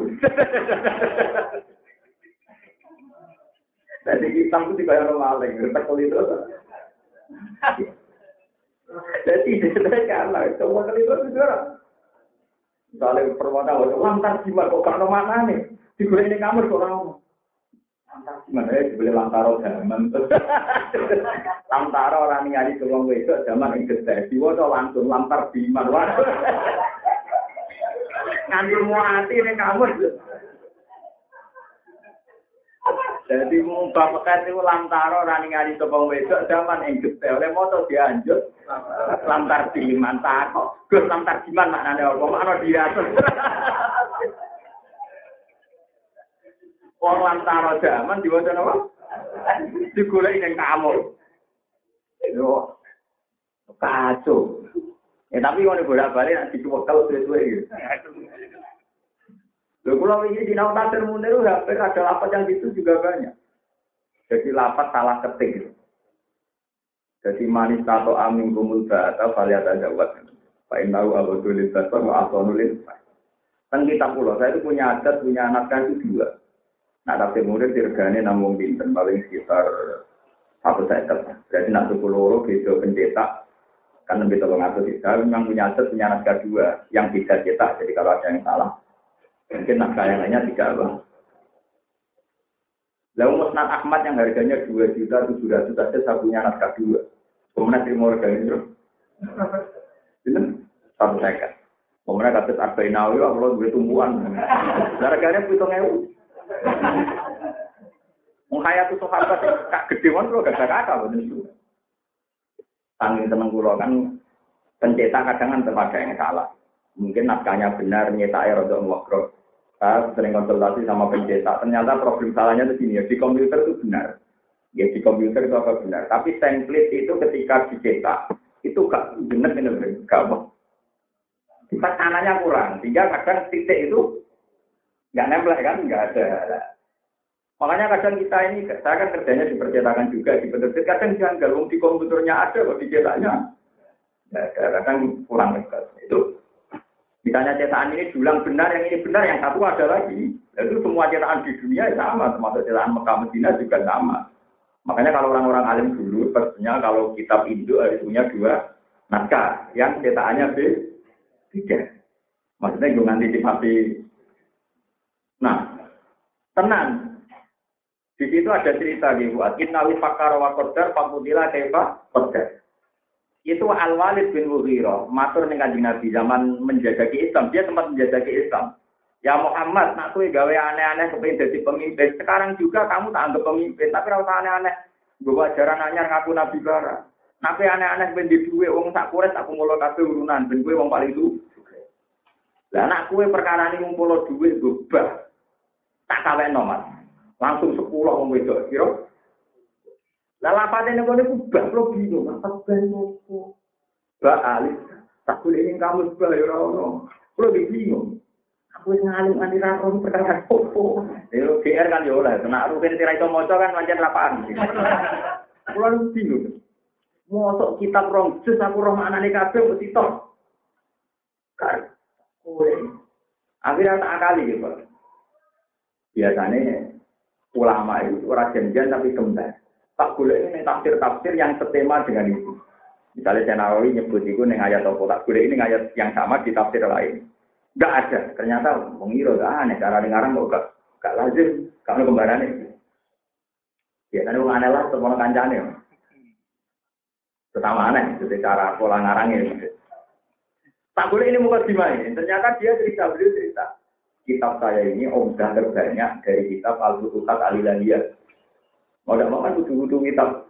Jadi kita lu dibayar orang lain, kita kali terus. Jadi jajai kalah, cuma kali terus orang. Soalnya perwata orang lantas gimana kok karena mana nih? Di gulai di kamar orang. Mana ya boleh lantaro zaman tu, lantaro orang ni ada semua itu zaman Inggris. Siapa tu langsung lantar di mana? Ngambil muati ni kamu. Jadi muka pekat itu lantaro orang ni ada semua itu zaman Inggris. Oleh motor dia anjut lantar di mana? Gus lantar di mana? Nada orang dia tu. Wong lantaro zaman diwaca napa? Digoleki ning kamur. Lho. Kacau. Tapi ono bolak-balik nek dicuwekel suwe-suwe iki. Lho kula wingi dinau tater mundur hampir ada lapat yang itu juga banyak. Jadi lapat salah ketik. Jadi manis tato amin kumul atau variat ada buat. Pak Inau Abu Tulis tato Asanulil. Kan kita kula saya itu punya adat punya anak kan dua. Nah, tapi murid dirgane namung pinten paling sekitar 150. Berarti nak 10 loro beda pencetak kan lebih 300 bisa memang punya aset punya naskah dua yang bisa cetak. Jadi kalau ada yang salah mungkin naskah yang lainnya 3 bang. Lalu Musnad Ahmad yang harganya 2.700.000 saja saya punya naskah dua. Kemudian terima organ itu. Pinten? 150. Kemudian kasus Arba'in Nawawi Allah duwe tumbuhan. Harganya 7.000. Mengkaya tu sahabat kak gede mon lo gagah-gagah bener itu. Tangi temen kula kan pencetak kadang ada yang salah. Mungkin naskahnya benar nyetake rada ngogrok. Saya sering konsultasi sama pencetak, ternyata problem salahnya itu gini ya, di komputer itu benar. Ya di komputer itu apa benar, tapi template itu ketika dicetak itu gak bener gak. Tempat tanahnya kurang, sehingga kadang titik itu nggak nempel kan, nggak ada. Makanya kadang kita ini, saya kan kerjanya di percetakan juga, di penerbit, kadang dianggap di komputernya ada, kok di cetaknya nggak ada, kadang kurang dekat. Itu Misalnya cetakan ini dulang benar, yang ini benar, yang satu ada lagi. Lalu semua cetakan di dunia sama, termasuk cetakan Mekah Medina juga sama. Makanya kalau orang-orang alim dulu, pastinya kalau kitab Indo harus punya dua naskah yang cetakannya beda. Maksudnya gue ngantisipasi. Nah, tenang. Di situ ada cerita dibuat. Innawi fakar wa qadar, pamudila kaifa qadar. Itu Al-Walid bin Mughirah, matur ning Kanjeng Nabi zaman menjajaki Islam, dia sempat menjajaki Islam. Ya Muhammad, nak kowe gawe aneh-aneh kepengin dadi pemimpin. Sekarang juga kamu tak anggap pemimpin, tapi ora usah aneh-aneh. Nggo ajaran anyar ngaku nabi bara. Nak kowe aneh-aneh ben di duwe wong sak kures aku mulo kabeh urunan, ben kowe wong paling duwe. Lah nak kowe perkarane ngumpulo duwe nggo bah. Tak kawekno Mas. Langsung 10 wong wedok kira. Lala paten ngene ku bab lo bino, apa ben opo? Ba alis, tak boleh ning kamus ba ya ora ono. Kulo bino. Aku wis ngalim anira ron perkara opo. Lho PR kan yo oleh, tenak rugen tira iso maca kan pancen lapakan. Kulo lu bino. Mosok kitab rong jus aku roh maknane kabeh kok sitok. Kar. Kulo. Akhirnya tak akali ya, Pak. Biasane ulama itu ora janjian tapi kembar. Tak boleh ini tafsir-tafsir yang setema dengan itu. Misalnya saya Nawawi nyebut itu dengan ayat apa. Tak boleh ini ayat yang sama di tafsir lain. Enggak ada. Ternyata mengira aneh. Cara dengaran kok enggak lazim. Enggak ada kembarannya. Biasanya orang aneh lah. Semua kancane. Pertama aneh. Jadi cara pola ngarangnya. Tak boleh ini muka dimain. Ternyata dia cerita. Beliau cerita. Kitab saya ini omdah terbanyak dari kitab Al-Futuhat Al-Ilaniyah. Mau tidak mau kan butuh-butuh kitab.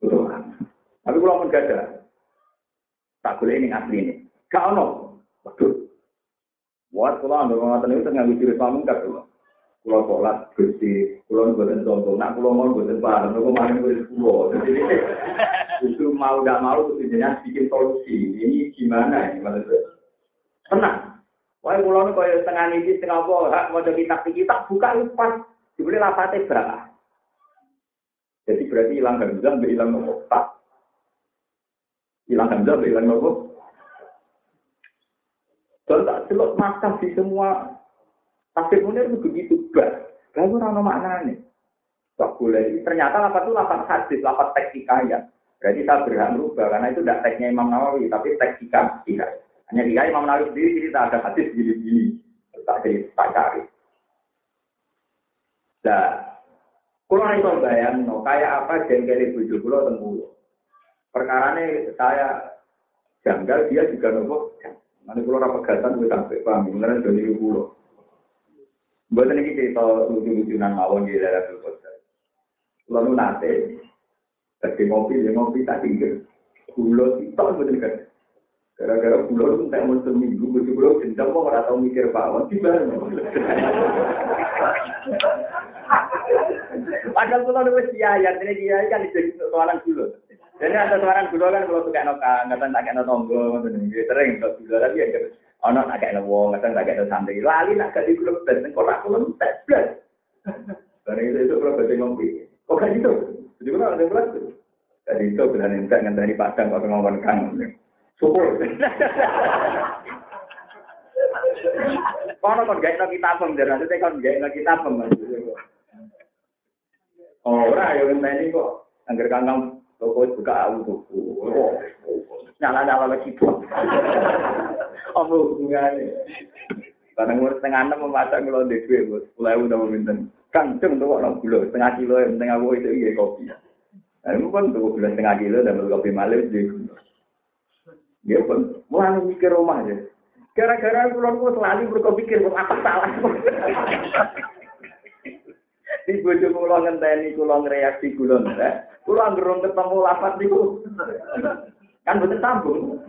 Butuh. Tapi kalau pun gak ada. Tak boleh ini asli ini. Gak ada. Waduh. Buat kalau anda mengatakan itu ternyata diri pamungkas. Kalau sholat, bersih. Kalau buatan sombong. Nah kalau mau buatan barang. Kalau kemarin buatan sepuluh. Itu mau tidak mau. Sebenarnya bikin solusi. Ini gimana? Tenang. Wah kalau kalau setengah ini, setengah bola. Kalau ada kitab-kitab buka lupa. Dibeli lapatnya berapa? Jadi berarti hilang hamzah, hilang noktah. Hilang hamzah, hilang noktah. Kalau tak celok makan di semua tafsir Munir itu begitu bah. Lalu orang maknanya. Tak boleh. Ternyata lapat itu lapat hadis, lapat teknika ya. Berarti saya berhak merubah karena itu tidak teknya Imam Nawawi, tapi teknika tidak. Hanya dia Imam Nawawi sendiri tidak ada hadis begini-begini. Tak jadi tak cari. Nah. Kalau saya itu bayang, kayak apa jengkelnya bujuk pulau tenggulo. Perkaranya saya janggal, dia juga nombok. Nanti kalau orang pegatan, saya sampai paham. Beneran dari pulau. Buat ini cerita lucu-lucunan mawon di Lailatul Qadar. Lalu nanti, tadi ngopi, tak tinggal. Pulau itu bener-bener. Gara-gara pulau itu saya mau seminggu, bujuk pulau jendam, mau nggak tahu mikir paham. Gimana? Padahal kalau nulis kiai, ini kiai kan jadi seorang guru. Jadi ada seorang guru kan kalau suka nokang, kadang tak kena tonggol, sering kalau guru tapi ya terus, anak tak kena wong, kadang tak kena santri, lali nak jadi guru dan sekolah kalau tak belas. Karena itu kalau berarti ngopi, kok kan itu, jadi kalau ada belas tu, jadi itu berani tak dengan dari padang kalau ngomong kang, syukur. Kalau nak gaya nak kita pem, jangan nanti kalau gaya nak kita pem. Oh, ora yo ngene kok angger kangkang toko buka auto. Nyala-nyala lagi itu. Apa hubungane? Barang wis tengah 6 memasak kula ndek dhuwit, Bos. Kula udah minten. Kanceng tuh ora gula, setengah kilo yang penting aku itu nggih kopi. Aku pun tuh gula setengah kilo dan kopi malem di. Dia pun mulai mikir omah ya. Gara-gara kula kok selalu berpikir apa salah. Di bojo kula ngenteni kula ngreaksi kula ndak. Kula ngerung ketemu lafaz niku. Kan boten sambung.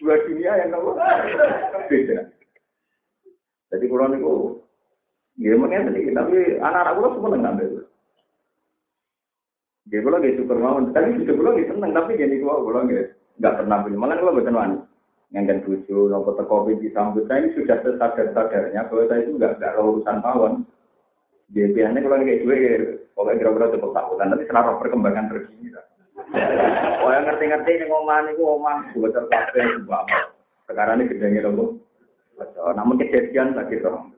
Dua dunia yang nopo? Beda. Jadi kula niku nggih menen iki tapi anak-anak kula semua nang ngambek. Nggih kula nggih syukur mawon, tapi bojo kula nggih seneng tapi yen niku kula nggih enggak pernah punya. Malah kula boten wani. Nganggen bojo nopo teko kopi disambut saya sudah sadar-sadarnya bahwa saya itu enggak ada urusan mawon. Biasanya kalau kayak gue, pokoknya kira-kira cukup takutan, tapi secara perkembangan terkini. Kalau ngerti-ngerti ini ngomong, gue terpakai, gue apa. Sekarang ini gedengnya loh. Namun kejadian tadi dong.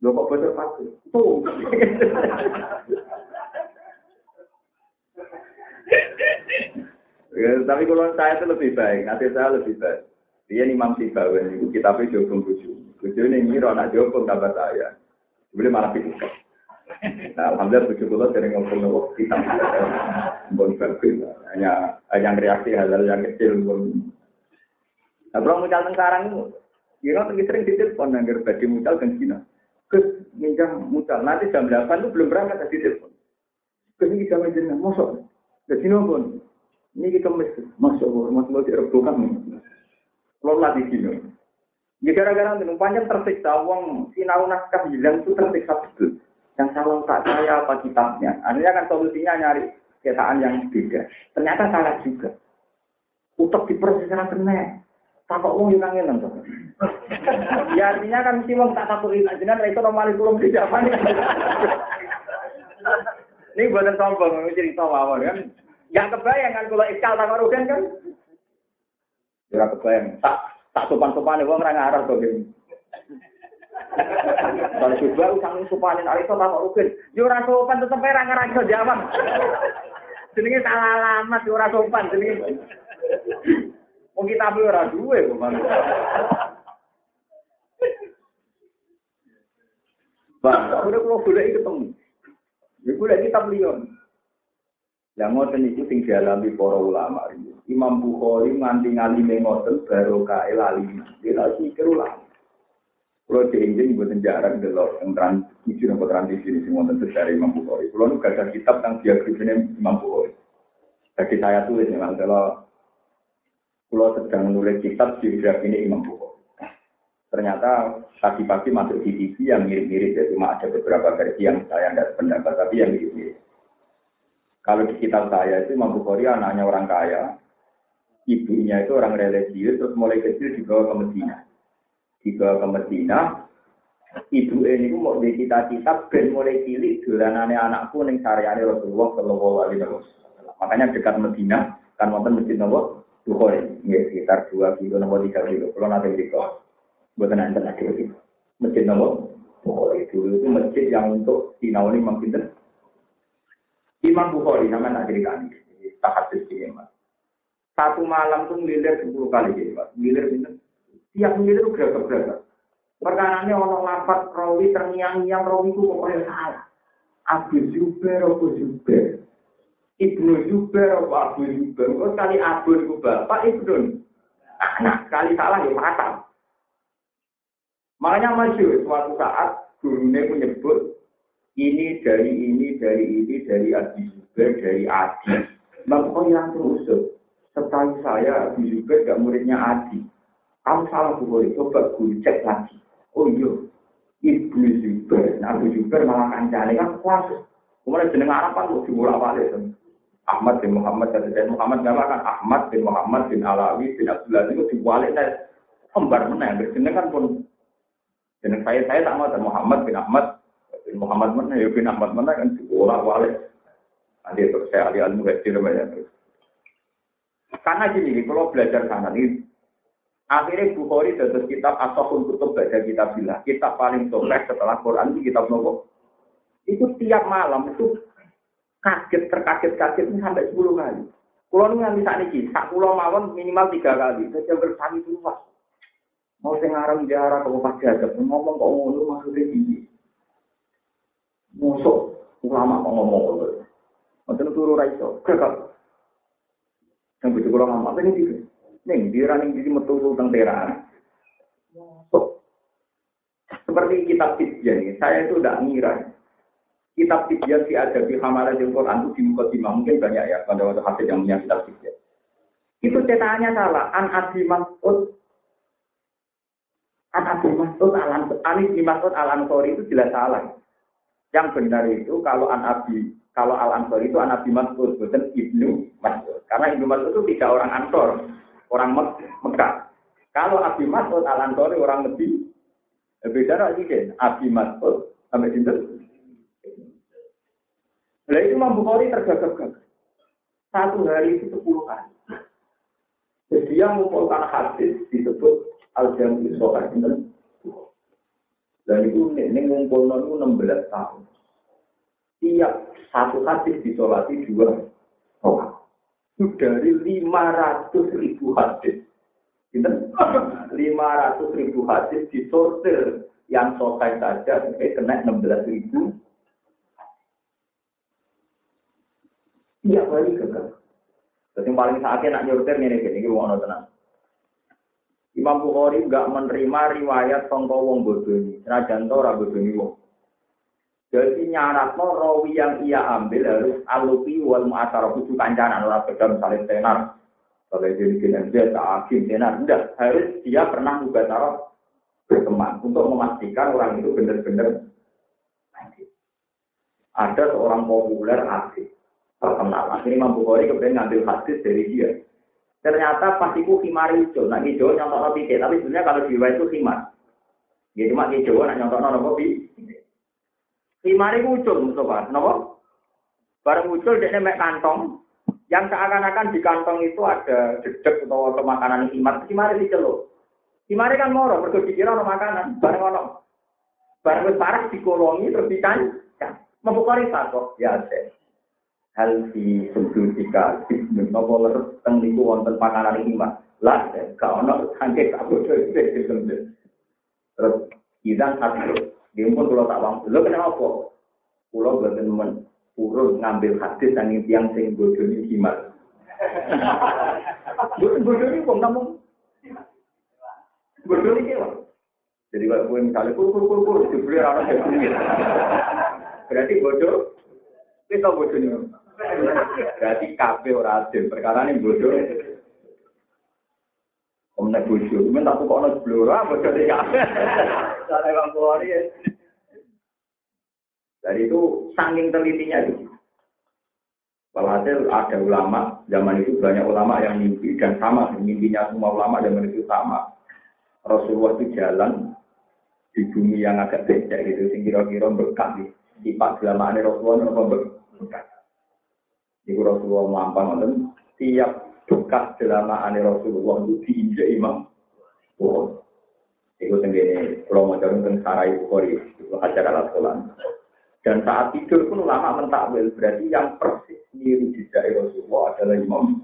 Lo kok bocor pasti. Tuh. Ya, tapi kalau saya itu lebih baik, hati saya lebih baik. Dia Imam Sibawi itu kitabnya Jogong Buju. Buju ini ngira anak Jogong tambah saya. Boleh malah pikir. Nah, alhamdulillah Buju itu sering ngomong-ngomong kitab. Ngomong bagus. Hanya yang reaksi hal-hal yang kecil. Nah, kalau mucal sekarang itu, ya kan sering ditelepon. Nangger badi mucal dan Cina. Terus, minjam mucal. Nanti jam 8 itu belum berangkat dari telepon. Terus ini jam aja. Masuk. Dari sini pun. Ini kita mesti masuk direbukan. Kalau lagi gini, gara-gara numpangnya tersiksa, uang sinau naskah hilang itu tersiksa betul. Yang salah tak saya apa kitabnya. Akhirnya kan solusinya nyari cetakan yang beda. Ternyata salah juga. Utak diproses karena kena. Takut uang hilang hilang. Ya artinya kan si uang tak takut hilang. Jangan itu normalis belum dijaman. Ini bukan sombong, ini cerita awal kan. Yang kebayang kan kalau iskal tak ngerugen kan. Ora kebayang. Tak sopan-sopane wong ora ngarah to kene. Kalau coba utang sopanin arito tak ngerugen. Yo ora sopan tetep ora ngarah iso jawab. Jenenge salah alamat yo ora sopan jenenge. Wong kita ape ora duwe kok. Bang, aku kok golek ketemu. Yo golek kitab liyon. Lah ngoten iku sing dialami para ulama. Imam Bukhari nganti ngalime ngoten barokah lali. Dila sikir ulama. Kulo dhewe mboten jarang delok tentang iki napa transisi sing wonten dari Imam Bukhari. Kulo nu gadah kitab tentang biografine Imam Bukhari. Tapi saya tulis memang delok kulo sedang nulis kitab biografine Imam Bukhari. Ternyata pagi-pagi masuk di TV yang mirip-mirip, ya cuma ada beberapa versi yang saya ndak pendapat tapi yang mirip-mirip. Kalau di kitab saya itu Imam Bukhari anaknya orang kaya, ibunya itu orang religius, terus mulai kecil dibawa ke Medina. Dibawa ke Medina, ibu ini mau dikita-kita, ben mulai cilik dolanane anakku ning sareane Rasulullah sallallahu alaihi wasallam. Makanya dekat Medina kan wonten masjid Nabawi Bukhari, sekitar 2 km atau 3 km. Kalau nanti dikok, mboten enten lagi. Masjid Nabawi Bukhari itu masjid yang untuk dinauni Imam Sinten. Imam Bukhari sama Nabi Kani, tahatus kiamat. Satu malam tuh miliar 10 kali kiamat, miliar. Tiap miliar udah keberatan. Perkaranya orang lapat rawi terngiang-ngiang rawi itu pokoknya salah. Abu Zubair, Ibnu Zubair, Abu Zubair. Kalau kali Abu itu bapak Ibnu, anak kali salah ya fatal. Makanya masyhur suatu saat gurunya menyebut. Ini dari Abu Zubair, dari Adi. Lalu yang terusul. Setahu saya Abu Zubair gak muridnya Adi. Kamu salah Bukhari, coba gue cek lagi. Oh iya, Ibnu Zubair. Abu Zubair malah kancane kan kuasa. Kemudian jeneng Arapan lu dimulak balik. Ahmad bin Muhammad dan Muhammad gak kan Ahmad bin Muhammad bin Alawi bin Abdullah itu dibalik dan kembar mana yang berjeneng kan pun. Jeneng saya tak mau dan Muhammad bin Ahmad. Muhammad mana? Ya bin Ahmad mana kan sekolah-sekolah. Nanti terus saya aliran muhajir banyak terus. Karena gini, kalau belajar sana ini, akhirnya Bukhari dapat kitab Ashahul Kutub baca kitab bila kitab paling topik setelah Quran di kitab Nawawi. Itu tiap malam itu kaget terkaget-kaget ini sampai 10 kali. Kalau nggak bisa niki, tak pulau mawon minimal 3 kali. Saya bertani luas. Mau sengarang jarak kalau pasti ada. Ngomong kok ngomong maksudnya gini. Musuh ulama kok ngomong ngono. Mboten turu ra iso. Kakak. Sing bocah kula ngomong ngene iki. Ning dirane iki metu teng teraan. Musuh. Seperti kitab Tibyan ini, saya itu tidak ngira. Kitab Tibyan si ada di Hamalah Al-Qur'an itu di mukadimah mungkin banyak ya pada waktu hafid yang punya kitab Tibyan. Itu cetakannya salah. An Abi Mas'ud Al-Anshari itu jelas salah. Yang benar itu kalau Al-Anshari itu Nabi Mas'ud, bukan Ibnu Mas'ud. Karena Ibnu Mas'ud itu 3 orang Anshar, orang Mekah. Kalau Nabi Mas'ud Al-Anshari orang Medina. Beda lagi kan, Nabi Mas'ud sampai Sinten. Lah itu Imam Bukhari tergagap-gagap. Satu hari itu 10 kali. Jadi dia mengumpulkan hadis disebut Al-Jami Sohar. Dan itu ini mengumpulkan 16 tahun. Tiap satu hadis disolati 2 orang. Itu dari 500.000 hadis. 500.000 hadis disortir. Yang sohar saja kena 16.000. Tiap hari kekal. Jadi paling saatnya nak nyortir ini wong tenang. Imam Bukhari enggak menerima riwayat sangka wong bodoni, senajan to ora bodoni wong. Jadi nyaratno rawi yang ia ambil harus alufi wal mu'athara kudu kancanan ora beda misalnya tenar. Kalau jadi kena dia tak akim tenar, enggak harus dia pernah juga taruh berteman untuk memastikan orang itu benar-benar ada seorang populer asli. Terkenal. Akhirnya Imam Bukhari kemudian ngambil hadis dari dia. Ternyata pas itu khimar hijau. Nah hijau nyontok pitik. Tapi sebenarnya kalau di luar itu khimar. Ya cuma hijau nak nyontok pitik. Khimar itu muncul. Kenapa? Barang muncul dia mek kantong. Yang seakan-akan di kantong itu ada dedek atau makanan khimar. Khimar itu celok. Khimar kan moro. Mergo dikira ada makanan. Barang ono. Barang parah dikolongi terus dican. Imam Bukhari satu. Ya saya. Hal di subjudika bisnis nopo leres teng niku wonten pakanan iman lah ka ono sanget aku dhewe sendiri terus idan hadis dhewe kula tak wong lho kenapa apa kula boten men purun ngambil hadis saking tiyang sing bodoni iman bodoni kok namung bodoni kewan jadi kalau kowe misale pur Jibril ana Jibril berarti bodoh kita bodoni. Berarti kabeh ora adil, perkara ini bodoh. Omne bodoh, men tak kok ana blora bodoh iki kabeh. Salah Bang Bukhari. Dari itu saking telitinya itu. Walhasil ada ulama, zaman itu banyak ulama yang mimpi dan sama, mimpinya semua ulama zaman itu sama. Rasulullah itu jalan di bumi yang agak becek gitu, sing kira-kira berkah iki. Sifat ulama Rasulullah napa berkah. Iku Rasulullah melampang wonten tiap bekas jelamaane Rasulullah itu diinjak Imam Bukhari. Iku tenggene kula maca teng Sarai Bukhari, hajar al-Quran. Dan saat tidur pun ulama mentakwil berarti yang persis niru dijak Rasulullah adalah Imam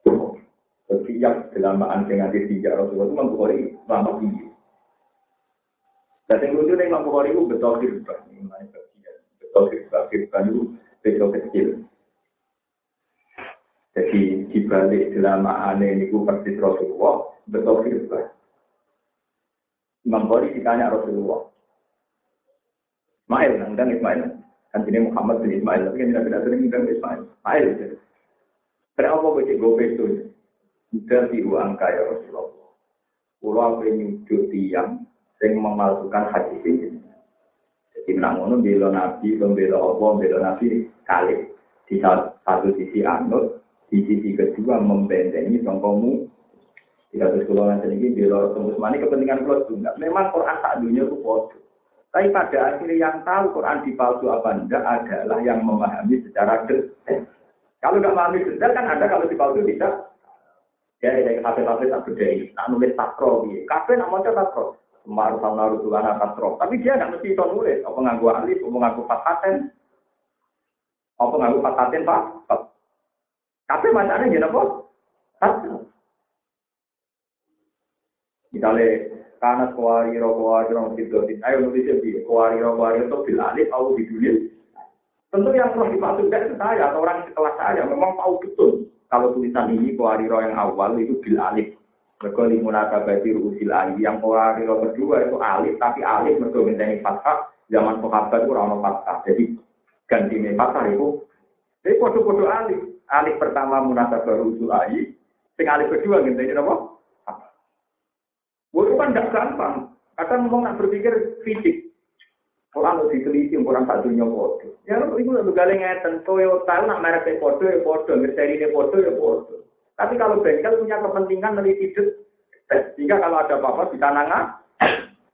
Bukhari. Setiap jelamaan sing ati dijak Rasulullah itu Imam Bukhari melampang iki. Dateng lucu Imam Bukhari iku betul dirubah ning mari bagian betul dirubah bagian betul kecil. Jadi dibalik jelamaan ini ku persis Rasulullah betul firman. Imam Bukhari ditanya Rasulullah, Ismail, nang Ismail, kan ini Muhammad bin Ismail, tapi kan tidak sering nang Ismail. Ismail, berapa banyak gope itu? Sudah diuang kaya Rasulullah. Pulau penyujuk tiang, yang memalsukan hadis ini. Jadi menangun bela Nabi, bela Allah, bela Nabi kali di satu sisi anut. Di sisi kedua membentengi sangkamu tidak berkeluaran sedikit di luar tembus mani kepentingan keluar juga. Memang Quran tak dunia itu palsu. Tapi pada akhirnya yang tahu Quran dipalsu apa enggak adalah yang memahami secara detail. Kalau tidak memahami detail kan ada kalau dipalsu tidak. Ya dari kafe-kafe tak berdaya. Tak nulis takro. Kafe nak macam takro. Semar sama rusulan takro. Tapi dia tidak mesti nulis. Apa ngaku alif, apa ngaku pataten, apa ngaku pataten pak. Tapi macamnya gimana bos? Satu. Misalnya, karena kuari rokuari orang Sidrotin, ayo nulis jadi kuari itu bilalih, tahu dijulis. Tentu yang perlu dimasukkan itu saya atau orang sekelas saya memang tahu betul kalau tulisan ini kuari roh yang awal itu bilalih. Mereka limunaka bagi ruusil alih. Yang kuari roh kedua itu alih, tapi alih mereka minta fathah. Zaman sahabat itu orang fathah, jadi ganti fathah itu. Jadi kode-kode alih. Alif pertama munasabah rusul ayi, sing alif kedua ngene iki napa? Wong kan ndak gampang. Kadang wong nak berpikir fisik. Ora ono diteliti orang sak dunya padha. Ya iku lho gale ngeten Toyota nak merek padha, ngertine padha. Tapi kalau bengkel punya kepentingan neliti detail. Sehingga kalau ada apa-apa di tanangan,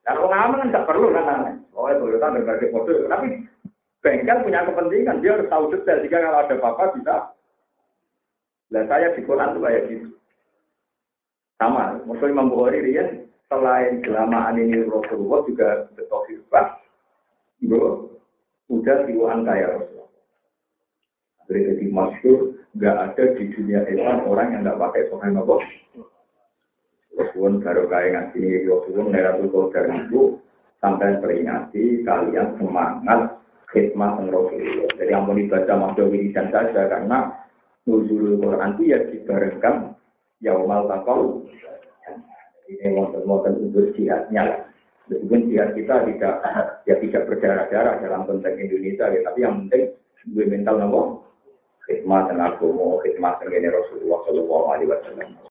dan wong aman ndak perlu kan. Oh, Toyota merek padha, tapi bengkel punya kepentingan dia harus tahu detail sehingga kalau ada apa-apa bisa. Lah saya di Quran itu kayak gitu. Sama, mereka Imam Bukhari rian selain kelamaan ini Rasulullah juga bertauhid pas. Bro, udah siwaan kaya Rasulullah. Jadi masyhur enggak ada di dunia Islam orang yang enggak pakai sohail mabok. Walaupun baru kaya ngasih walaupun Lailatul Qadar itu sampai peringati kalian semangat khidmat Rasulullah. Jadi ampun dibaca maksud wiridan saja karena nuzul Quran itu ya dibarengkan yaumal taqau. Ini wonten-wonten unsur jihadnya. Meskipun jihad kita tidak berdarah-darah dalam konteks Indonesia, ya, tapi yang penting dua mental nopo khidmat dan agama, khidmat dengan Rasulullah Shallallahu Alaihi Wasallam.